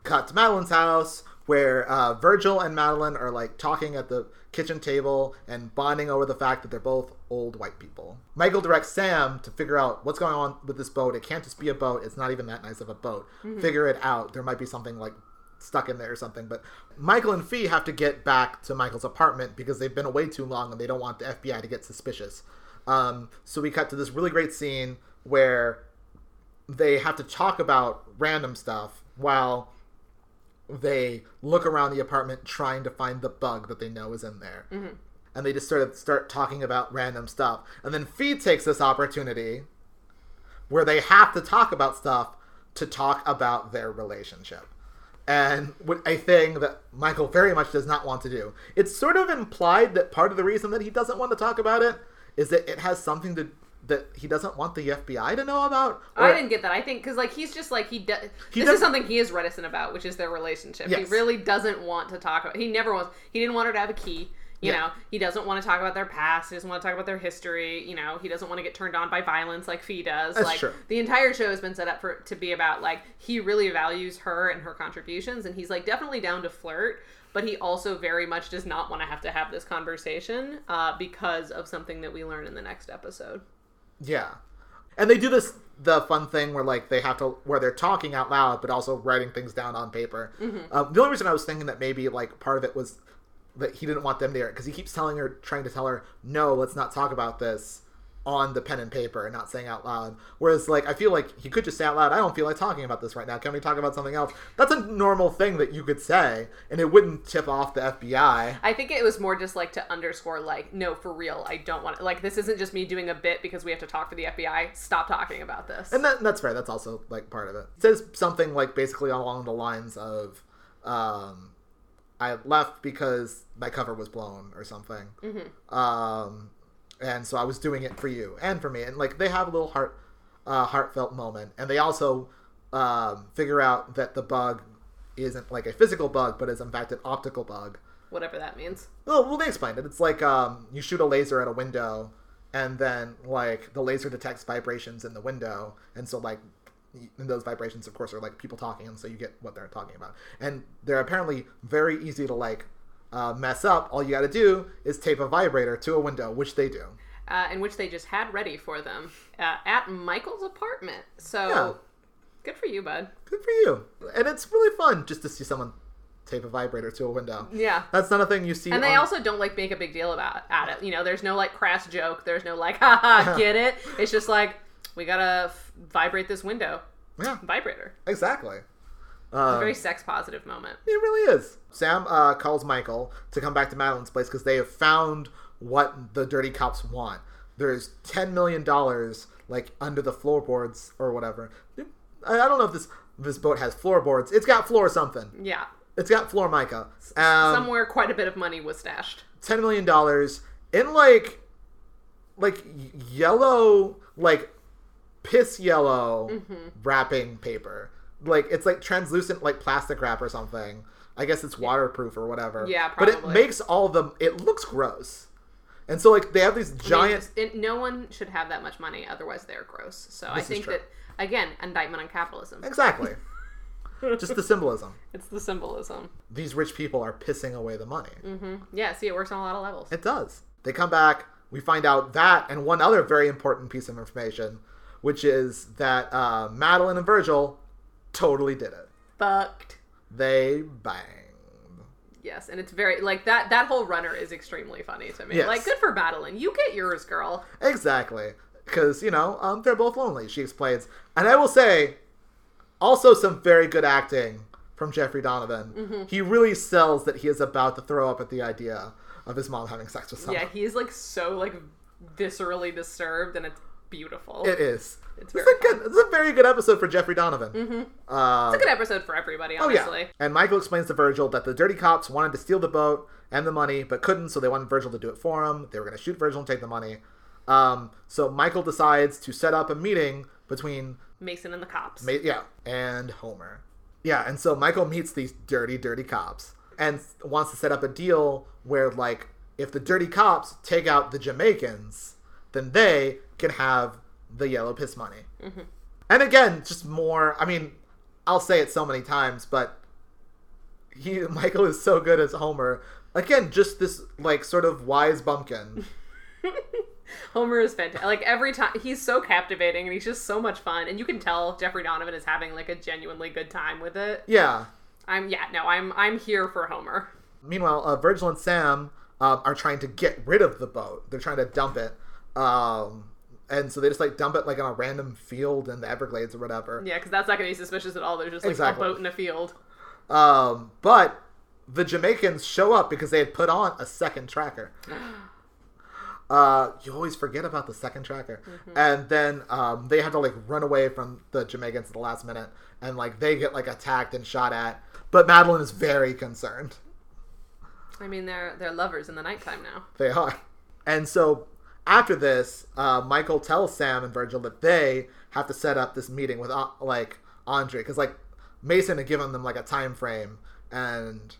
Cut to Madeline's house, where uh, Virgil and Madeline are like talking at the kitchen table and bonding over the fact that they're both old white people. Michael directs Sam to figure out what's going on with this boat. It can't just be a boat. It's not even that nice of a boat. Mm-hmm. Figure it out. There might be something like stuck in there or something. But Michael and Fee have to get back to Michael's apartment because they've been away too long and they don't want the F B I to get suspicious. Um, so we cut to this really great scene where they have to talk about random stuff while they look around the apartment trying to find the bug that they know is in there. Mm-hmm. And they just sort of start talking about random stuff. And then Fee takes this opportunity where they have to talk about stuff to talk about their relationship. And a thing that Michael very much does not want to do. It's sort of implied that part of the reason that he doesn't want to talk about it is that it has something to that he doesn't want the F B I to know about? Or... I didn't get that. I think, because, like, he's just, like, he, de- he this doesn't... is something he is reticent about, which is their relationship. Yes. He really doesn't want to talk about it. He never wants, he didn't want her to have a key, you yeah. know. He doesn't want to talk about their past. He doesn't want to talk about their history, you know. He doesn't want to get turned on by violence like Fee does. That's like, true. The entire show has been set up for to be about, like, he really values her and her contributions, and he's, like, definitely down to flirt, but he also very much does not want to have to have this conversation uh, because of something that we learn in the next episode. Yeah. And they do this, the fun thing where, like, they have to, where they're talking out loud, but also writing things down on paper. Mm-hmm. Um, the only reason I was thinking that maybe, like, part of it was that he didn't want them to hear it, because he keeps telling her, trying to tell her, no, let's not talk about this on the pen and paper and not saying out loud. Whereas, like, I feel like he could just say out loud, I don't feel like talking about this right now. Can we talk about something else? That's a normal thing that you could say, and it wouldn't tip off the F B I. I think it was more just, like, to underscore, like, no, for real, I don't want it. Like, this isn't just me doing a bit because we have to talk to the F B I. Stop talking about this. And that, that's fair. That's also, like, part of it. It says something, like, basically along the lines of, um, I left because my cover was blown or something. Mm-hmm. Um... And so I was doing it for you and for me. And, like, they have a little heart, uh, heartfelt moment. And they also um, figure out that the bug isn't, like, a physical bug, but is, in fact, an optical bug. Whatever that means. Oh, well, they explained it. It's like um, you shoot a laser at a window, and then, like, the laser detects vibrations in the window. And so, like, and those vibrations, of course, are, like, people talking, and so you get what they're talking about. And they're apparently very easy to, like, Uh, mess up. All you got to do is tape a vibrator to a window, which they do, uh, and which they just had ready for them uh, at Michael's apartment. So yeah. Good for you, bud. Good for you. And it's really fun just to see someone tape a vibrator to a window. Yeah, that's not a thing you see. And they on... also don't like make a big deal about at it. You know, there's no like crass joke. There's no like, haha, get it. It's just like we gotta f- vibrate this window. Yeah, vibrator. Exactly. Uh, it's a very sex-positive moment. It really is. Sam uh, calls Michael to come back to Madeline's place because they have found what the dirty cops want. There's ten million dollars, like, under the floorboards or whatever. I don't know if this this boat has floorboards. It's got floor something. Yeah. It's got floor mica. Um, Somewhere quite a bit of money was stashed. ten million dollars in, like, like yellow, like, piss yellow mm-hmm. wrapping paper. Like, it's like translucent, like plastic wrap or something. I guess it's waterproof or whatever. Yeah, probably. But it makes all of them, it looks gross. And so, like, they have these giant... I mean, it, no one should have that much money, otherwise they're gross. So I think that, again, indictment on capitalism. Exactly. Just the symbolism. It's the symbolism. These rich people are pissing away the money. Mm-hmm. Yeah, see, it works on a lot of levels. It does. They come back, we find out that, and one other very important piece of information, which is that uh, Madeline and Virgil... totally did it. Fucked. They banged. Yes, and it's very, like, that That whole runner is extremely funny to me. Yes. Like, good for Madeline. You get yours, girl. Exactly. Because, you know, um, they're both lonely, she explains. And I will say, also some very good acting from Jeffrey Donovan. Mm-hmm. He really sells that he is about to throw up at the idea of his mom having sex with someone. Yeah, he is, like, so, like, viscerally disturbed, and it's beautiful. It is. It's, it's, a, good, it's a very good episode for Jeffrey Donovan. Mm-hmm. Um, it's a good episode for everybody, honestly. Oh, yeah. And Michael explains to Virgil that the dirty cops wanted to steal the boat and the money, but couldn't, so they wanted Virgil to do it for him. They were going to shoot Virgil and take the money. Um, so Michael decides to set up a meeting between... Mason and the cops. Ma- yeah, and Homer. Yeah, and so Michael meets these dirty, dirty cops and wants to set up a deal where, like, if the dirty cops take out the Jamaicans, then they can have the yellow piss money. Mm-hmm. And again, just more, I mean, I'll say it so many times, but he Michael is so good as Homer. Again, just this, like, sort of wise bumpkin. Homer is fantastic. Like, every time, he's so captivating, and he's just so much fun. And you can tell Jeffrey Donovan is having, like, a genuinely good time with it. Yeah. I'm, yeah, no, I'm I'm here for Homer. Meanwhile, uh, Virgil and Sam uh, are trying to get rid of the boat. They're trying to dump it. Um... And so they just, like, dump it, like, on a random field in the Everglades or whatever. Yeah, because that's not going to be suspicious at all. They're just, like, exactly. a boat in a field. Um, but the Jamaicans show up because they had put on a second tracker. uh, you always forget about the second tracker. Mm-hmm. And then um, they have to, like, run away from the Jamaicans at the last minute. And, like, they get, like, attacked and shot at. But Madeline is very concerned. I mean, they're, they're lovers in the nighttime now. They are. And so... After this, uh, Michael tells Sam and Virgil that they have to set up this meeting with, uh, like, Andre. Because, like, Mason had given them, like, a time frame. And,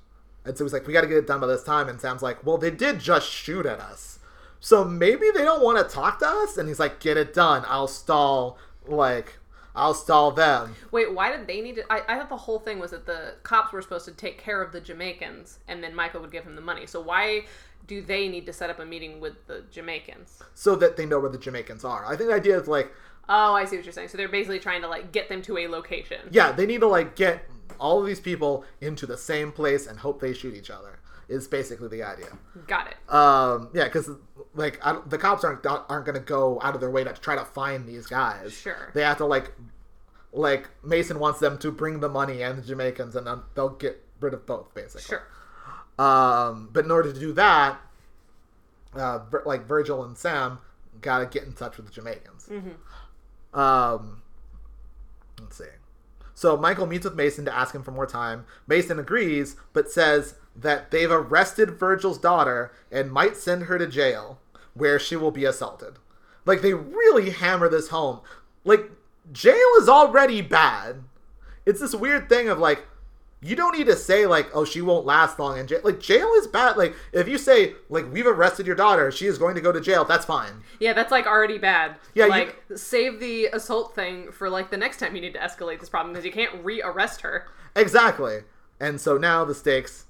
and so he's like, we got to get it done by this time. And Sam's like, well, they did just shoot at us. So maybe they don't want to talk to us? And he's like, get it done. I'll stall, like, I'll stall them. Wait, why did they need to? I, I thought the whole thing was that the cops were supposed to take care of the Jamaicans. And then Michael would give him the money. So why... do they need to set up a meeting with the Jamaicans? So that they know where the Jamaicans are. I think the idea is like... Oh, I see what you're saying. So they're basically trying to, like, get them to a location. Yeah, they need to, like, get all of these people into the same place and hope they shoot each other is basically the idea. Got it. Um, yeah, because, like, I, the cops aren't aren't going to go out of their way to try to find these guys. Sure. They have to, like... Like, Mason wants them to bring the money and the Jamaicans, and then they'll get rid of both, basically. Sure. Um, but in order to do that, uh, like Virgil and Sam gotta get in touch with the Jamaicans. Mm-hmm. Um, let's see. So Michael meets with Mason to ask him for more time. Mason agrees, but says that they've arrested Virgil's daughter and might send her to jail, where she will be assaulted. Like, they really hammer this home. Like, jail is already bad. It's this weird thing of, like, you don't need to say, like, oh, she won't last long in jail. Like, jail is bad. Like, if you say, like, we've arrested your daughter, she is going to go to jail, that's fine. Yeah, that's, like, already bad. Yeah, like, you... save the assault thing for, like, the next time you need to escalate this problem, because you can't re-arrest her. Exactly. And so now the stakes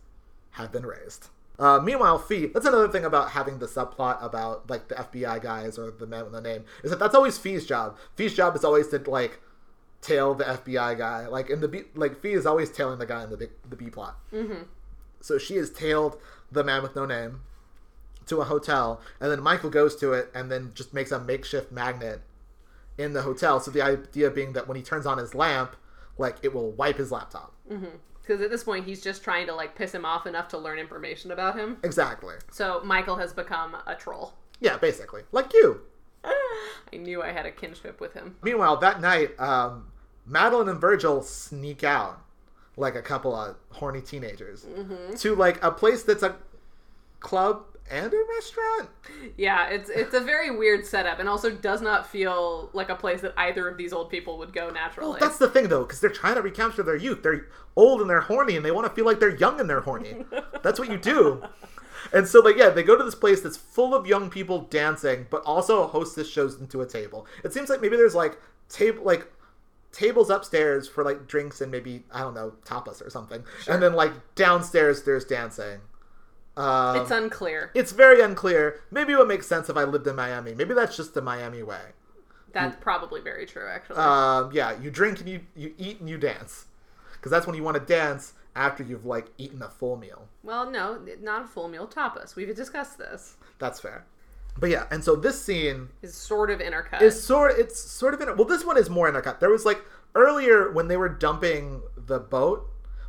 have been raised. Uh, meanwhile, Fee, that's another thing about having the subplot about, like, the F B I guys or the man with the name, is that that's always Fee's job. Fee's job is always to, like... tail the F B I guy, like in the B, like Fee is always tailing the guy in the B, the B plot. Mm-hmm. So she has tailed the man with no name to a hotel, and then Michael goes to it, and then just makes a makeshift magnet in the hotel. So the idea being that when he turns on his lamp, like it will wipe his laptop. Mm-hmm. Because at this point, he's just trying to like piss him off enough to learn information about him. Exactly. So Michael has become a troll. Yeah, basically, like you. I knew I had a kinship with him. Meanwhile, that night, um, Madeline and Virgil sneak out like a couple of horny teenagers mm-hmm. to like a place that's a club and a restaurant. Yeah, it's it's a very weird setup, and also does not feel like a place that either of these old people would go naturally. Well, that's the thing though, because they're trying to recapture their youth. They're old and they're horny, and they want to feel like they're young and they're horny. That's what you do. And so, like, yeah, they go to this place that's full of young people dancing, but also a hostess shows them to a table. It seems like maybe there's, like, table, like tables upstairs for, like, drinks and maybe, I don't know, tapas or something. Sure. And then, like, downstairs there's dancing. Um, it's unclear. It's very unclear. Maybe it would make sense if I lived in Miami. Maybe that's just the Miami way. That's you, probably very true, actually. Um, yeah, you drink and you, you eat and you dance. Because that's when you want to dance. After you've, like, eaten a full meal. Well, no, not a full meal, tapas. We've discussed this. That's fair. But yeah, and so this scene... Is sort of intercut. Is sort, it's sort of... Inter- well, this one is more intercut. There was, like, earlier when they were dumping the boat,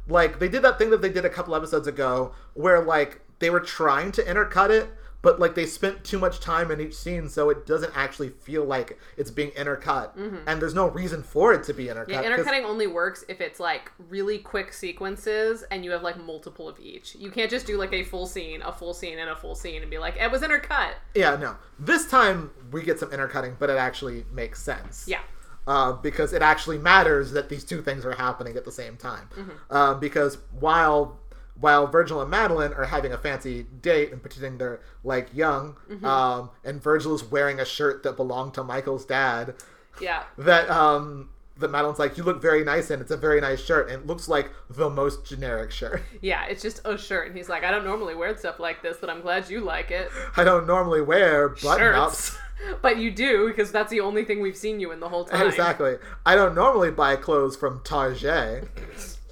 like, they did that thing that they did a couple episodes ago where, like, they were trying to intercut it, but like they spent too much time in each scene, so it doesn't actually feel like it's being intercut. Mm-hmm. And there's no reason for it to be intercut. Yeah, intercutting only works if it's like really quick sequences and you have like multiple of each. You can't just do like a full scene, a full scene, and a full scene and be like, it was intercut. Yeah, no. This time we get some intercutting, but it actually makes sense. Yeah. Uh, because it actually matters that these two things are happening at the same time. Mm-hmm. Uh, because while while Virgil and Madeline are having a fancy date and pretending they're like young, mm-hmm. um, and Virgil is wearing a shirt that belonged to Michael's dad. Yeah. That um, that Madeline's like, you look very nice in. It's a very nice shirt, and it looks like the most generic shirt. Yeah, it's just a shirt, and he's like, I don't normally wear stuff like this, but I'm glad you like it. I don't normally wear button-ups. But you do, because that's the only thing we've seen you in the whole time. Exactly. I don't normally buy clothes from Target.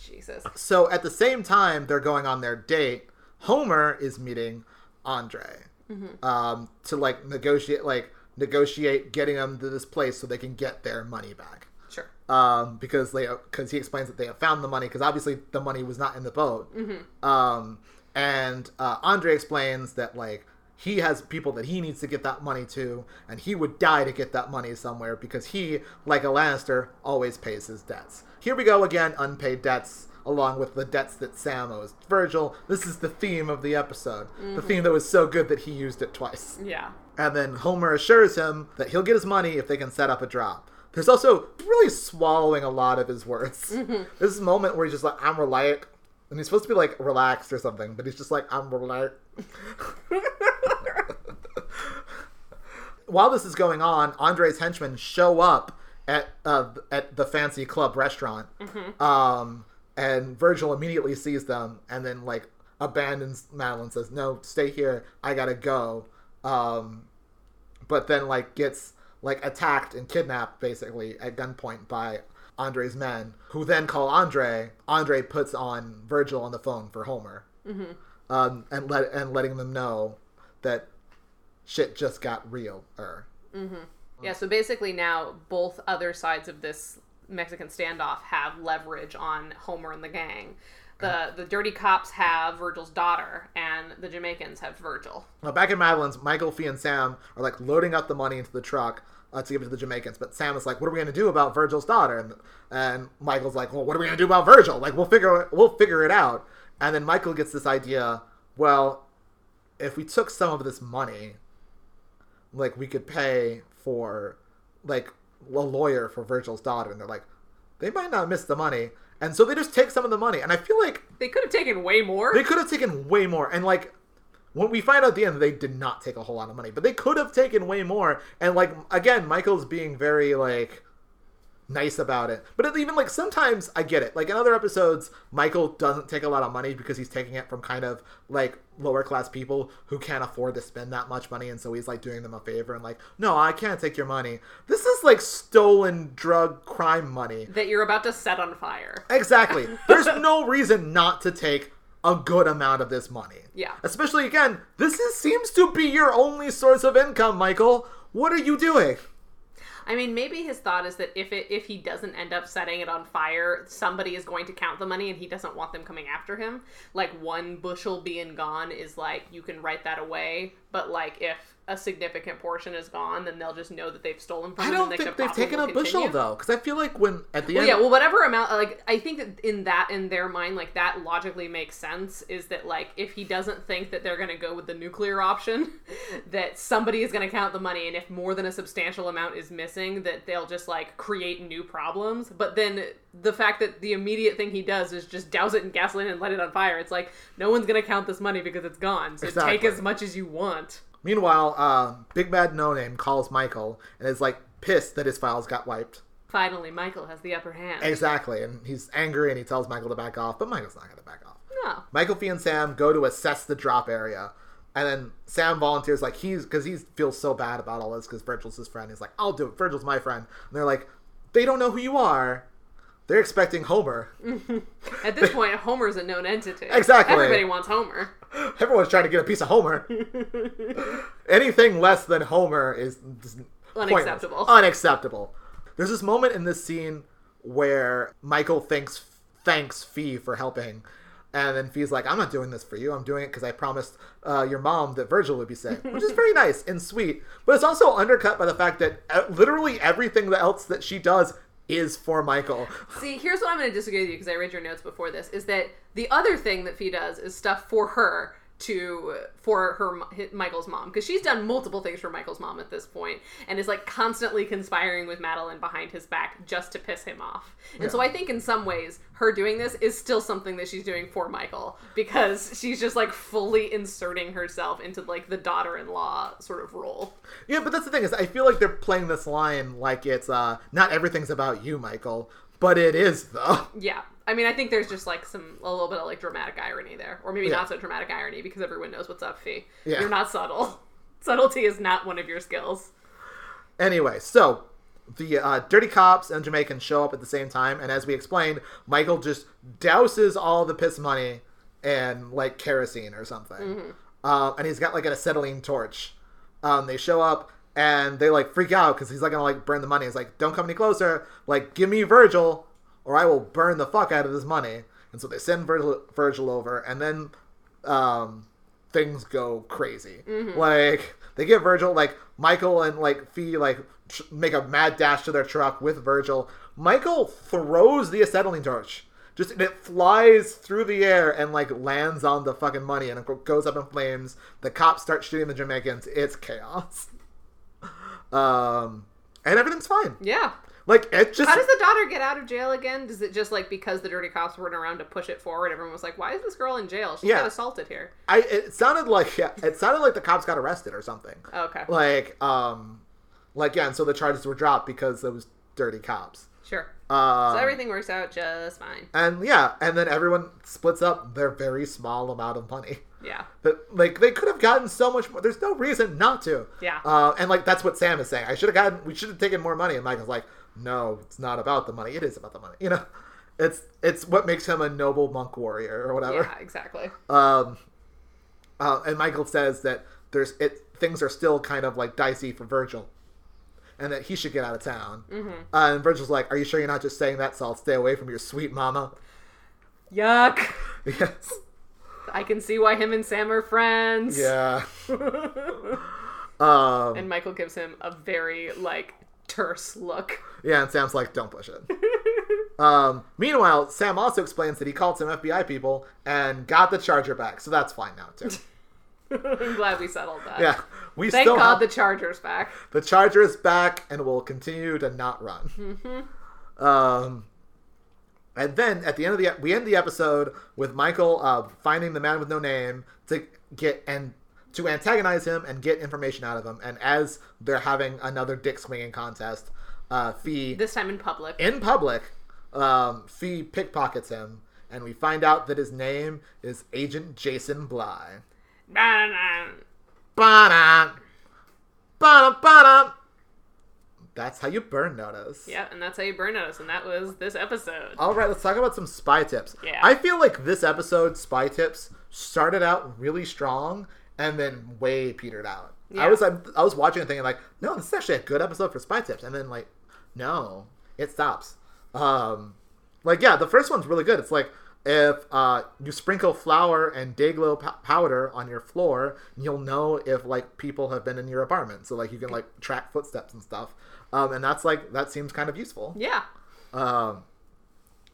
Jesus. So at the same time they're going on their date, Homer is meeting Andre mm-hmm. um, to like negotiate, like negotiate getting them to this place so they can get their money back. Sure. Um, because they, because he explains that they have found the money, because obviously the money was not in the boat. Mm-hmm. Um, and uh, Andre explains that like. He has people that he needs to get that money to, and he would die to get that money somewhere because he, like a Lannister, always pays his debts. Here we go again, unpaid debts, along with the debts that Sam owes Virgil. This is the theme of the episode. Mm-hmm. The theme that was so good that he used it twice. Yeah. And then Homer assures him that he'll get his money if they can set up a drop. There's also really swallowing a lot of his words. Mm-hmm. There's this moment where he's just like, I'm relaxed. And he's supposed to be like relaxed or something, but he's just like, I'm relaxed. While this is going on, Andre's henchmen show up at uh, at the fancy club restaurant, mm-hmm. um, and Virgil immediately sees them and then like abandons Madeline, says, "No, stay here. I gotta go." Um, but then like gets like attacked and kidnapped basically at gunpoint by Andre's men, who then call Andre. Andre puts on Virgil on the phone for Homer, mm-hmm. um, and let and letting them know that. Shit just got real. Mm-hmm. Yeah, so basically now both other sides of this Mexican standoff have leverage on Homer and the gang. The uh-huh. the dirty cops have Virgil's daughter, and the Jamaicans have Virgil. Now back in Madeline's, Michael, Fee, and Sam are like loading up the money into the truck uh, to give it to the Jamaicans. But Sam is like, "What are we gonna do about Virgil's daughter?" And and Michael's like, "Well, what are we gonna do about Virgil? Like, we'll figure we'll figure it out." And then Michael gets this idea. Well, if we took some of this money. Like, we could pay for, like, a lawyer for Virgil's daughter. And they're like, they might not miss the money. And so they just take some of the money. And I feel like... They could have taken way more. They could have taken way more. And, like, when we find out at the end, they did not take a whole lot of money. But they could have taken way more. And, like, again, Michael's being very, like, nice about it. But even, like, sometimes I get it. Like, in other episodes, Michael doesn't take a lot of money because he's taking it from kind of, like... lower class people who can't afford to spend that much money, and so he's like doing them a favor and like, no, I can't take your money. This is like stolen drug crime money that you're about to set on fire. Exactly. There's no reason not to take a good amount of this money. Yeah. Especially again, this is, seems to be your only source of income, Michael. What are you doing? I mean, maybe his thought is that if it if he doesn't end up setting it on fire, somebody is going to count the money, and he doesn't want them coming after him. Like, one bushel being gone is like, you can write that away, but like, if a significant portion is gone, then they'll just know that they've stolen from him. I don't and they think they've taken a continue. bushel, though, because I feel like when, at the well, end... Yeah, well, whatever amount, like, I think that in that, in their mind, like, that logically makes sense, is that, like, if he doesn't think that they're going to go with the nuclear option, that somebody is going to count the money, and if more than a substantial amount is missing, that they'll just, like, create new problems, but then... The fact that the immediate thing he does is just douse it in gasoline and let it on fire. It's like, no one's going to count this money because it's gone. So exactly. Take as much as you want. Meanwhile, uh, Big Bad No Name calls Michael and is like pissed that his files got wiped. Finally, Michael has the upper hand. Exactly. And he's angry and he tells Michael to back off. But Michael's not going to back off. No. Michael, Fee, and Sam go to assess the drop area. And then Sam volunteers, like, he's, because he feels so bad about all this because Virgil's his friend. He's like, I'll do it. Virgil's my friend. And they're like, they don't know who you are. They're expecting Homer. At this point, Homer's a known entity. Exactly. Everybody wants Homer. Everyone's trying to get a piece of Homer. Anything less than Homer is unacceptable. Pointless. Unacceptable. There's this moment in this scene where Michael thanks thanks Fee for helping. And then Fee's like, I'm not doing this for you. I'm doing it because I promised uh, your mom that Virgil would be safe, which is very nice and sweet. But it's also undercut by the fact that literally everything else that she does is for Michael. See, here's what I'm going to disagree with you, because I read your notes before this, is that the other thing that Fee does is stuff for her, to for her Michael's mom, because she's done multiple things for Michael's mom at this point, and is like constantly conspiring with Madeline behind his back just to piss him off. And yeah. so I think in some ways her doing this is still something that she's doing for Michael, because she's just like fully inserting herself into like the daughter-in-law sort of role. Yeah, but that's the thing, is I feel like they're playing this line like it's uh not everything's about you, Michael, but it is though. Yeah. I mean, I think there's just, like, some, a little bit of, like, dramatic irony there. Or maybe yeah. not so dramatic irony, because everyone knows what's up, Fee. Yeah. You're not subtle. Subtlety is not one of your skills. Anyway, so the uh, dirty cops and Jamaicans show up at the same time. And as we explained, Michael just douses all the piss money in, like, kerosene or something. Mm-hmm. Uh, and he's got, like, an acetylene torch. Um, they show up, and they, like, freak out, because he's not going to, like, burn the money. He's like, don't come any closer. Like, give me Virgil, or I will burn the fuck out of this money. And so they send Virgil, Virgil over, and then um, things go crazy. Mm-hmm. Like, they get Virgil, like, Michael and, like, Fee, like, tr- make a mad dash to their truck with Virgil. Michael throws the acetylene torch. Just, and it flies through the air and, like, lands on the fucking money, and it goes up in flames. The cops start shooting the Jamaicans. It's chaos. Um, and everything's fine. Yeah. Like, it just... How does the daughter get out of jail again? Does it just, like, because the dirty cops weren't around to push it forward, everyone was like, why is this girl in jail? She yeah. got assaulted here. I, it sounded like, yeah, it sounded like the cops got arrested or something. Okay. Like, um, like, yeah, and so the charges were dropped because it was dirty cops. Sure. Um, so everything works out just fine. And, yeah, and then everyone splits up their very small amount of money. Yeah. But, like, they could have gotten so much more. There's no reason not to. Yeah. Uh, and, like, that's what Sam is saying. I should have gotten, we should have taken more money. And Michael's like, no, it's not about the money. It is about the money. You know, it's it's what makes him a noble monk warrior or whatever. Yeah, exactly. Um, uh, and Michael says that there's it things are still kind of like dicey for Virgil, and that he should get out of town. Mm-hmm. Uh, and Virgil's like, "Are you sure you're not just saying that so I'll stay away from your sweet mama?" Yuck. Yes. I can see why him and Sam are friends. Yeah. um, and Michael gives him a very like. terse look. Yeah, and Sam's like, don't push it. um, meanwhile, Sam also explains that he called some F B I people and got the charger back, so that's fine now, too. I'm glad we settled that. Yeah, we Thank still God have... the charger's back. The charger is back, and will continue to not run. Mm-hmm. Um, and then, at the end of the... We end the episode with Michael uh, finding the man with no name to get... and. to antagonize him and get information out of him. And as they're having another dick swinging contest, uh, Fee... This time in public. In public, um, Fee pickpockets him, and we find out that his name is Agent Jason Bly. Ba-da-da. Ba-da. Ba-da-ba-da. That's how you burn notice. Yeah, and that's how you burn notice, and that was this episode. All right, let's talk about some spy tips. Yeah. I feel like this episode, spy tips, started out really strong, and then way petered out. Yeah. I was I, I was watching and thinking like, no, this is actually a good episode for spy tips. And then like, no, it stops. Um, like, yeah, the first one's really good. It's like, if uh, you sprinkle flour and day-glow p- powder on your floor, you'll know if like people have been in your apartment. So like you can like track footsteps and stuff. Um, and that's like, that seems kind of useful. Yeah. Um,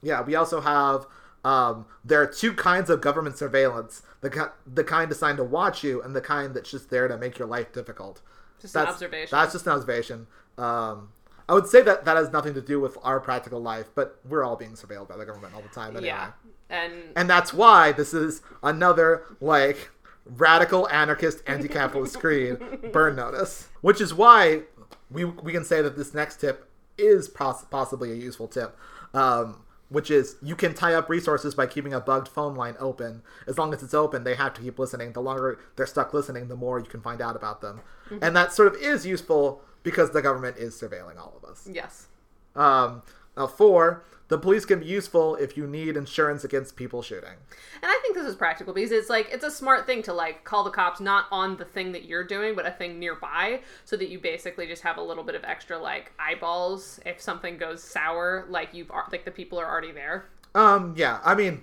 yeah, we also have... Um, there are two kinds of government surveillance, the the kind assigned to watch you and the kind that's just there to make your life difficult. Just that's, an observation. That's just an observation. Um, I would say that that has nothing to do with our practical life, but we're all being surveilled by the government all the time anyway. Yeah. And, and that's why this is another, like, radical anarchist anti-capitalist creed, burn notice. Which is why we we can say that this next tip is poss- possibly a useful tip. Um... Which is, you can tie up resources by keeping a bugged phone line open. As long as it's open, they have to keep listening. The longer they're stuck listening, the more you can find out about them. Mm-hmm. And that sort of is useful because the government is surveilling all of us. Yes. Um, now, four, the police can be useful if you need insurance against people shooting. And I think this is practical because it's like, it's a smart thing to like call the cops not on the thing that you're doing, but a thing nearby, so that you basically just have a little bit of extra like eyeballs if something goes sour, like you've like the people are already there. Um, yeah, I mean,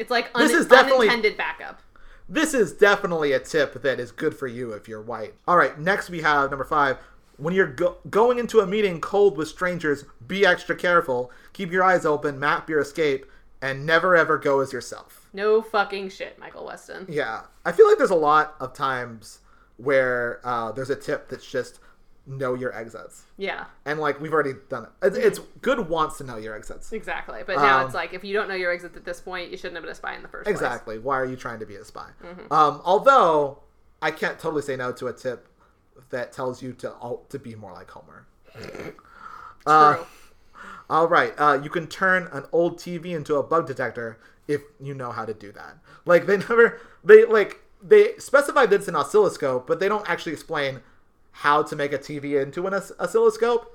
It's like un- this is unintended backup. This is definitely a tip that is good for you if you're white. All right, next we have number five. When you're go- going into a meeting cold with strangers, be extra careful. Keep your eyes open, map your escape, and never ever go as yourself. No fucking shit, Michael Weston. Yeah. I feel like there's a lot of times where uh, there's a tip that's just know your exits. Yeah. And, like, we've already done it. It's, it's good wants to know your exits. Exactly. But now um, it's like, if you don't know your exits at this point, you shouldn't have been a spy in the first exactly. place. Exactly. Why are you trying to be a spy? Mm-hmm. Um, although, I can't totally say no to a tip that tells you to all, to be more like Homer. True. Uh, all right. Uh, you can turn an old T V into a bug detector if you know how to do that. Like, they never... They, like, they specify that it's an oscilloscope, but they don't actually explain how to make a T V into an os- oscilloscope,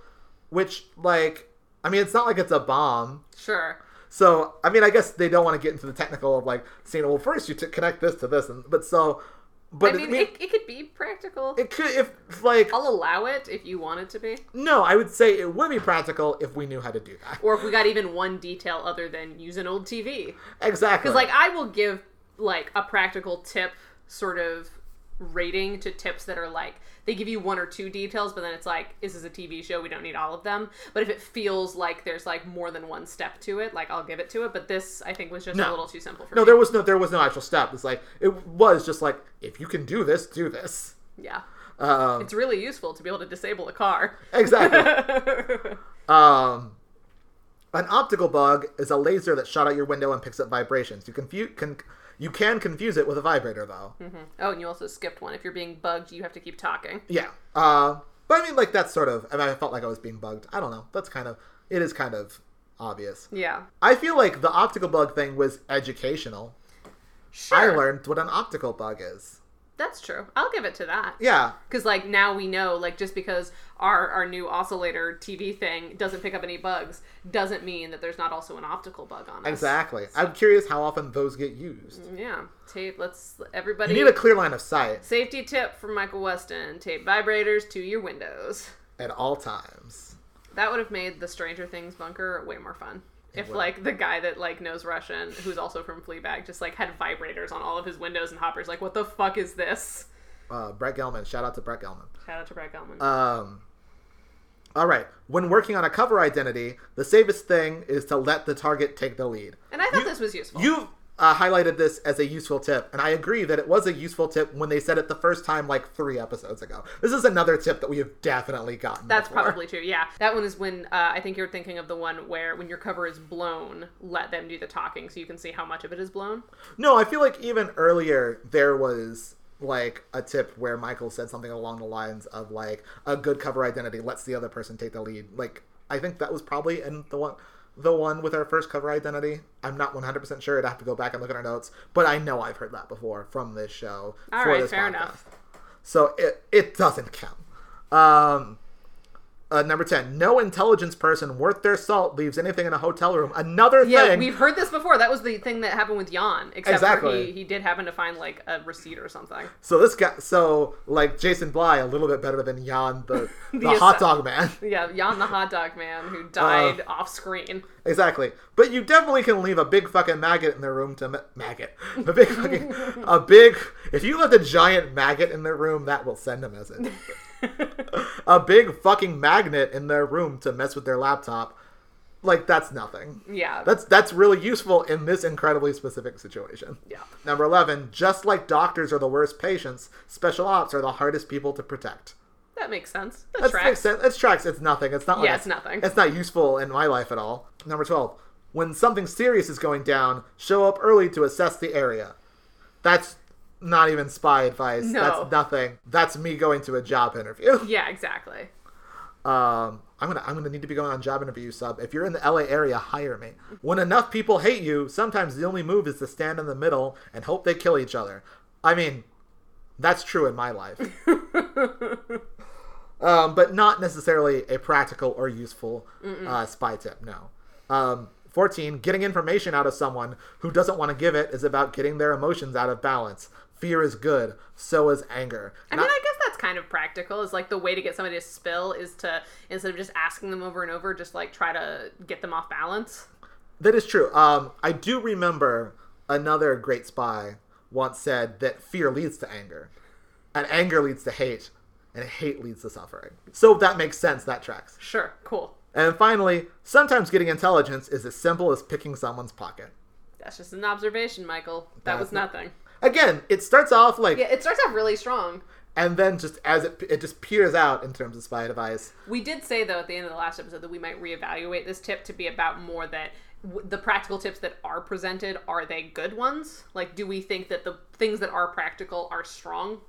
which, like... I mean, it's not like it's a bomb. Sure. So, I mean, I guess they don't want to get into the technical of, like, saying, well, first you t- connect this to this, and but so... But I mean, I mean it, it could be practical. It could, if, like... I'll allow it if you want it to be. No, I would say it would be practical if we knew how to do that. Or if we got even one detail other than use an old T V. Exactly. Because, like, I will give, like, a practical tip sort of rating to tips that are, like, they give you one or two details, but then it's like, this is a T V show, we don't need all of them. But if it feels like there's, like, more than one step to it, like, I'll give it to it. But this, I think, was just no. a little too simple for no, me. No, there was no there was no actual step. It's like, it was just like, if you can do this, do this. Yeah. Um, it's really useful to be able to disable a car. Exactly. um, an optical bug is a laser that shot out your window and picks up vibrations. You confu- can... You can confuse it with a vibrator, though. Mm-hmm. Oh, and you also skipped one. If you're being bugged, you have to keep talking. Yeah. Uh, but I mean, like, that's sort of... I mean, I felt like I was being bugged. I don't know. That's kind of... It is kind of obvious. Yeah. I feel like the optical bug thing was educational. Sure. I learned what an optical bug is. That's true. I'll give it to that. Yeah. Because, like, now we know, like, just because our, our new oscillator T V thing doesn't pick up any bugs doesn't mean that there's not also an optical bug on it. Exactly. So. I'm curious how often those get used. Yeah. Tape, let's, everybody... You need a clear line of sight. Safety tip from Michael Weston. Tape vibrators to your windows. At all times. That would have made the Stranger Things bunker way more fun. If, like, the guy that, like, knows Russian, who's also from Fleabag, just, like, had vibrators on all of his windows and Hopper's like, what the fuck is this? Uh, Brett Gelman. Shout out to Brett Gelman. Shout out to Brett Gelman. Um, all right. When working on a cover identity, the safest thing is to let the target take the lead. And I thought you, this was useful. You uh, highlighted this as a useful tip, and I agree that it was a useful tip when they said it the first time, like, three episodes ago. This is another tip that we have definitely gotten That's before. Probably true, yeah. That one is when, uh, I think you're thinking of the one where when your cover is blown, let them do the talking so you can see how much of it is blown. No, I feel like even earlier there was, like, a tip where Michael said something along the lines of, like, a good cover identity lets the other person take the lead. Like, I think that was probably in the one... The one with our first cover identity. I'm not one hundred percent sure. I'd have to go back and look at our notes. But I know I've heard that before from this show. All right, fair enough. So it, it doesn't count. Um, uh, number ten. No intelligence person worth their salt leaves anything in a hotel room. Another thing. Yeah, we've heard this before. That was the thing that happened with Jan. Except exactly. He, he did happen to find, like, a receipt or something. So this guy, so, like, Jason Bly, a little bit better than Jan the, the, the hot dog man. Yeah, Jan the hot dog man who died uh, off screen. Exactly. But you definitely can leave a big fucking maggot in their room to... Ma- maggot. A big fucking... a big... If you left a giant maggot in their room, that will send a message. A big fucking magnet in their room to mess with their laptop. Like, that's nothing. Yeah. That's that's really useful in this incredibly specific situation. Yeah. Number eleven, just like doctors are the worst patients, special ops are the hardest people to protect. That makes sense. That that's, tracks. Makes sense. It's tracks. It's nothing. It's not like... Yeah, it's nothing. It's not useful in my life at all. Number twelve, when something serious is going down, show up early to assess the area. That's... Not even spy advice. No. That's nothing. That's me going to a job interview. Yeah, exactly. Um, I'm gonna I'm gonna need to be going on job interview sub. If you're in the L A area, hire me. When enough people hate you, sometimes the only move is to stand in the middle and hope they kill each other. I mean, that's true in my life. um, but not necessarily a practical or useful uh, spy tip, no. Um fourteen, getting information out of someone who doesn't want to give it is about getting their emotions out of balance. Fear is good. So is anger. I mean, I guess that's kind of practical. It's like the way to get somebody to spill is to, instead of just asking them over and over, just like try to get them off balance. That is true. Um, I do remember another great spy once said that fear leads to anger, and anger leads to hate, and hate leads to suffering. So that makes sense. That tracks. Sure. Cool. And finally, sometimes getting intelligence is as simple as picking someone's pocket. That's just an observation, Michael. That, that was nothing. Again, it starts off like... Yeah, it starts off really strong. And then just as it it just peers out in terms of spy advice. We did say, though, at the end of the last episode that we might reevaluate this tip to be about more that w- the practical tips that are presented, are they good ones? Like, do we think that the things that are practical are strong?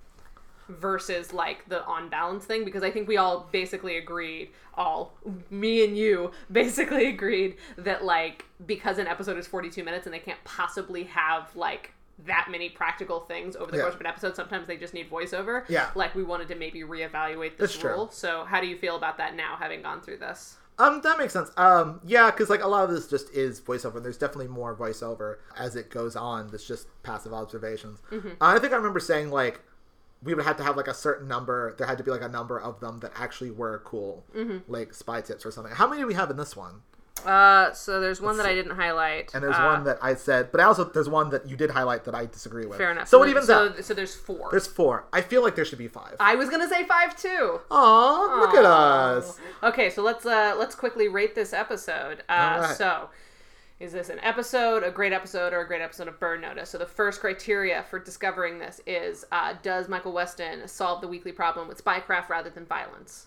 Versus like the on balance thing, because I think we all basically agreed, all me and you basically agreed that like, because an episode is forty-two minutes and they can't possibly have like that many practical things over the yeah. course of an episode, sometimes they just need voiceover. Yeah, like we wanted to maybe reevaluate this rule. So how do you feel about that now, having gone through this? Um, that makes sense. Um, yeah, because like a lot of this just is voiceover. There's definitely more voiceover as it goes on. That's just passive observations. Mm-hmm. Uh, I think I remember saying like, we would have to have, like, a certain number. There had to be, like, a number of them that actually were cool, mm-hmm. like, spy tips or something. How many do we have in this one? Uh, so there's one Let's that see. I didn't highlight. And there's uh, one that I said, but I also, there's one that you did highlight that I disagree with. Fair enough. So, so it evens so, out. So there's four. There's four. I feel like there should be five. I was going to say five, too. Aww, Aww, look at us. Okay, so let's, uh, let's quickly rate this episode. Uh, right. So... Is this an episode, a great episode, or a great episode of Burn Notice? So the first criteria for discovering this is, uh, does Michael Westen solve the weekly problem with spycraft rather than violence?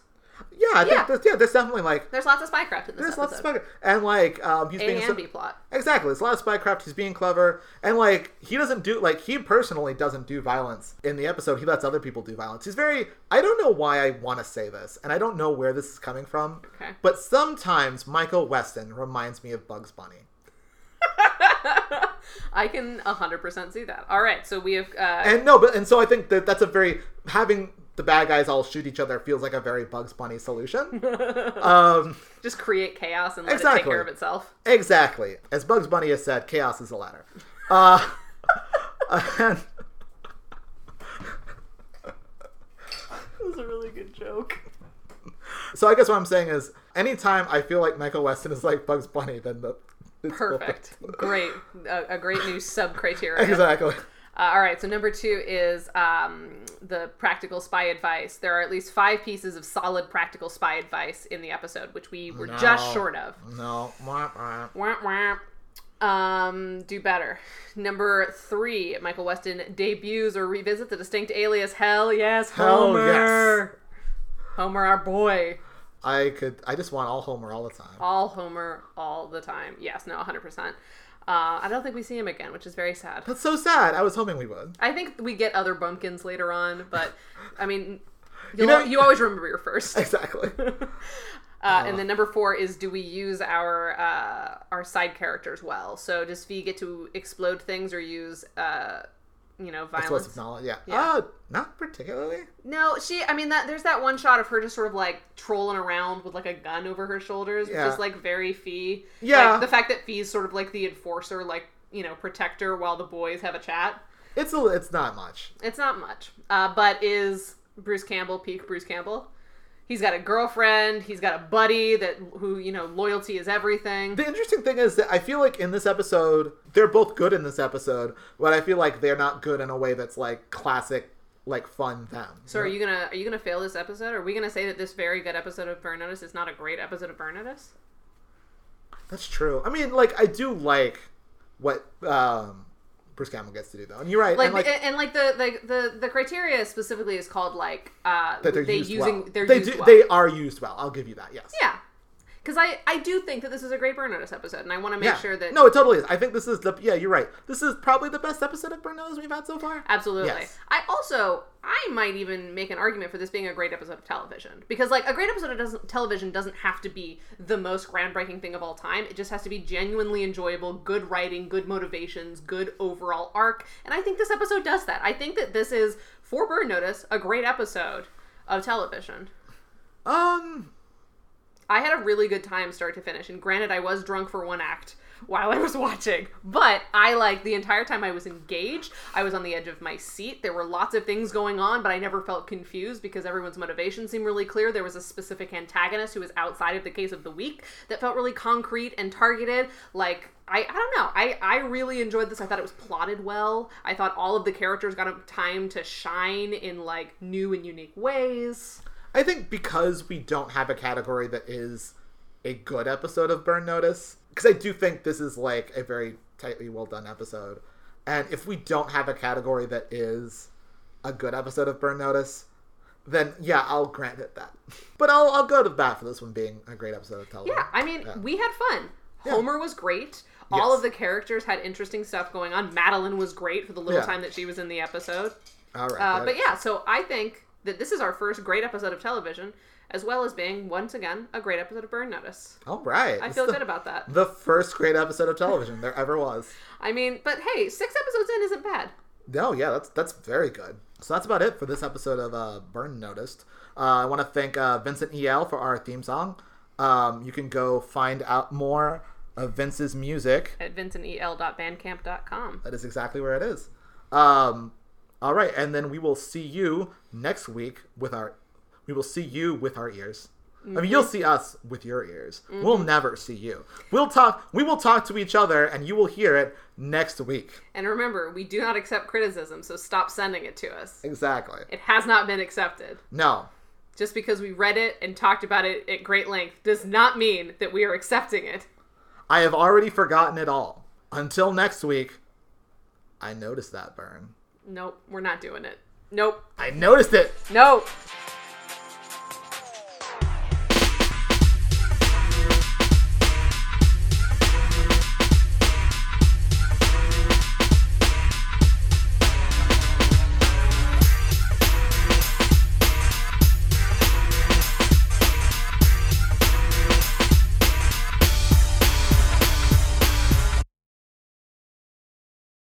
Yeah, I yeah. think there's, yeah, there's definitely like... There's lots of spycraft in this there's episode. There's lots of spycraft. And like... Um, he's A being and B plot. Exactly. There's a lot of spycraft. He's being clever. And like, he doesn't do... Like, he personally doesn't do violence in the episode. He lets other people do violence. He's very... I don't know why I want to say this. And I don't know where this is coming from. Okay. But sometimes Michael Westen reminds me of Bugs Bunny. I can one hundred percent see that. All right, so we have... Uh... And no, but... And so I think that that's a very... Having... The bad guys all shoot each other feels like a very Bugs Bunny solution. Um, Just create chaos and let exactly. it take care of itself. Exactly. As Bugs Bunny has said, chaos is a ladder. Uh, and... That was a really good joke. So I guess what I'm saying is, anytime I feel like Michael Westen is like Bugs Bunny, then the... It's perfect. perfect. Great. A, a great new sub-criteria. Exactly. Uh, all right, so number two is um, the practical spy advice. There are at least five pieces of solid practical spy advice in the episode, which we were no, just short of. No. Wah, wah. Wah, wah. Um, do better. Number three, Michael Westen debuts or revisits a distinct alias. Hell yes, Homer. Oh, yes. Homer, our boy. I could. I just want all Homer all the time. All Homer all the time. Yes, no, one hundred percent. Uh, I don't think we see him again, which is very sad. That's so sad. I was hoping we would. I think we get other bumpkins later on, but, I mean, you know, you always remember your first. Exactly. uh, uh. And then number four is, do we use our uh, our side characters well? So does V get to explode things or use... Uh, You know, violence. Knowledge, yeah. yeah. Uh, not particularly. No, she, I mean, that there's that one shot of her just sort of like trolling around with like a gun over her shoulders, yeah. which is like very Fee. Yeah. Like, the fact that Fee's sort of like the enforcer, like, you know, protector while the boys have a chat. It's a, it's not much. It's not much. Uh, but is Bruce Campbell peak Bruce Campbell? He's got a girlfriend. He's got a buddy that who, you know, loyalty is everything. The interesting thing is that I feel like in this episode, they're both good in this episode, but I feel like they're not good in a way that's like classic, like fun them. So are you gonna are you gonna fail this episode? Are we gonna say that this very good episode of Burn Notice is not a great episode of Burn Notice? That's true. I mean, like I do like what. Um, Bruce Campbell gets to do though, and you're right. Like, and like, and, and like the, the, the, the criteria specifically is called like uh, that they're they used using well. they're they used do, well. They are used well. I'll give you that. Yes. Yeah, because I, I do think that this is a great Burn Notice episode, and I want to make yeah. sure that no, it totally is. I think this is the yeah. You're right. This is probably the best episode of Burn Notice we've had so far. Absolutely. Yes. I also I might even make an argument for this being a great episode of television, because like a great episode of television doesn't have to be the most groundbreaking thing of all time. It just has to be genuinely enjoyable, good writing, good motivations, good overall arc. And I think this episode does that. I think that this is, for Burn Notice, a great episode of television. Um, I had a really good time start to finish. And granted, I was drunk for one act. while I was watching. But I, like, the entire time I was engaged, I was on the edge of my seat. There were lots of things going on, but I never felt confused because everyone's motivation seemed really clear. There was a specific antagonist who was outside of the case of the week that felt really concrete and targeted. Like, I, I don't know. I, I really enjoyed this. I thought it was plotted well. I thought all of the characters got time to shine in, like, new and unique ways. I think because we don't have a category that is a good episode of Burn Notice, because I do think this is, like, a very tightly well-done episode. And if we don't have a category that is a good episode of Burn Notice, then, yeah, I'll grant it that. But I'll I'll go to bat for this one being a great episode of television. Yeah, I mean, yeah. we had fun. Yeah. Homer was great. Yes. All of the characters had interesting stuff going on. Madeline was great for the little yeah. time that she was in the episode. All right. Uh, but, yeah, so I think that this is our first great episode of television, as well as being, once again, a great episode of Burn Notice. All right. I feel good about that. The first great episode of television there ever was. I mean, but hey, six episodes in isn't bad. No, yeah, that's that's very good. So that's about it for this episode of uh, Burn Notice. Uh, I want to thank uh, Vincent E L for our theme song. Um, you can go find out more of Vince's music at vincent e l dot bandcamp dot com. That is exactly where it is. Um, all right, and then we will see you next week with our... We will see you with our ears. Mm-hmm. I mean, you'll see us with your ears. Mm-hmm. We'll never see you. We'll talk. We will talk to each other, and you will hear it next week. And remember, we do not accept criticism, so stop sending it to us. Exactly. It has not been accepted. No. Just because we read it and talked about it at great length does not mean that we are accepting it. I have already forgotten it all. Until next week, I noticed that burn. Nope, we're not doing it. Nope. I noticed it. Nope.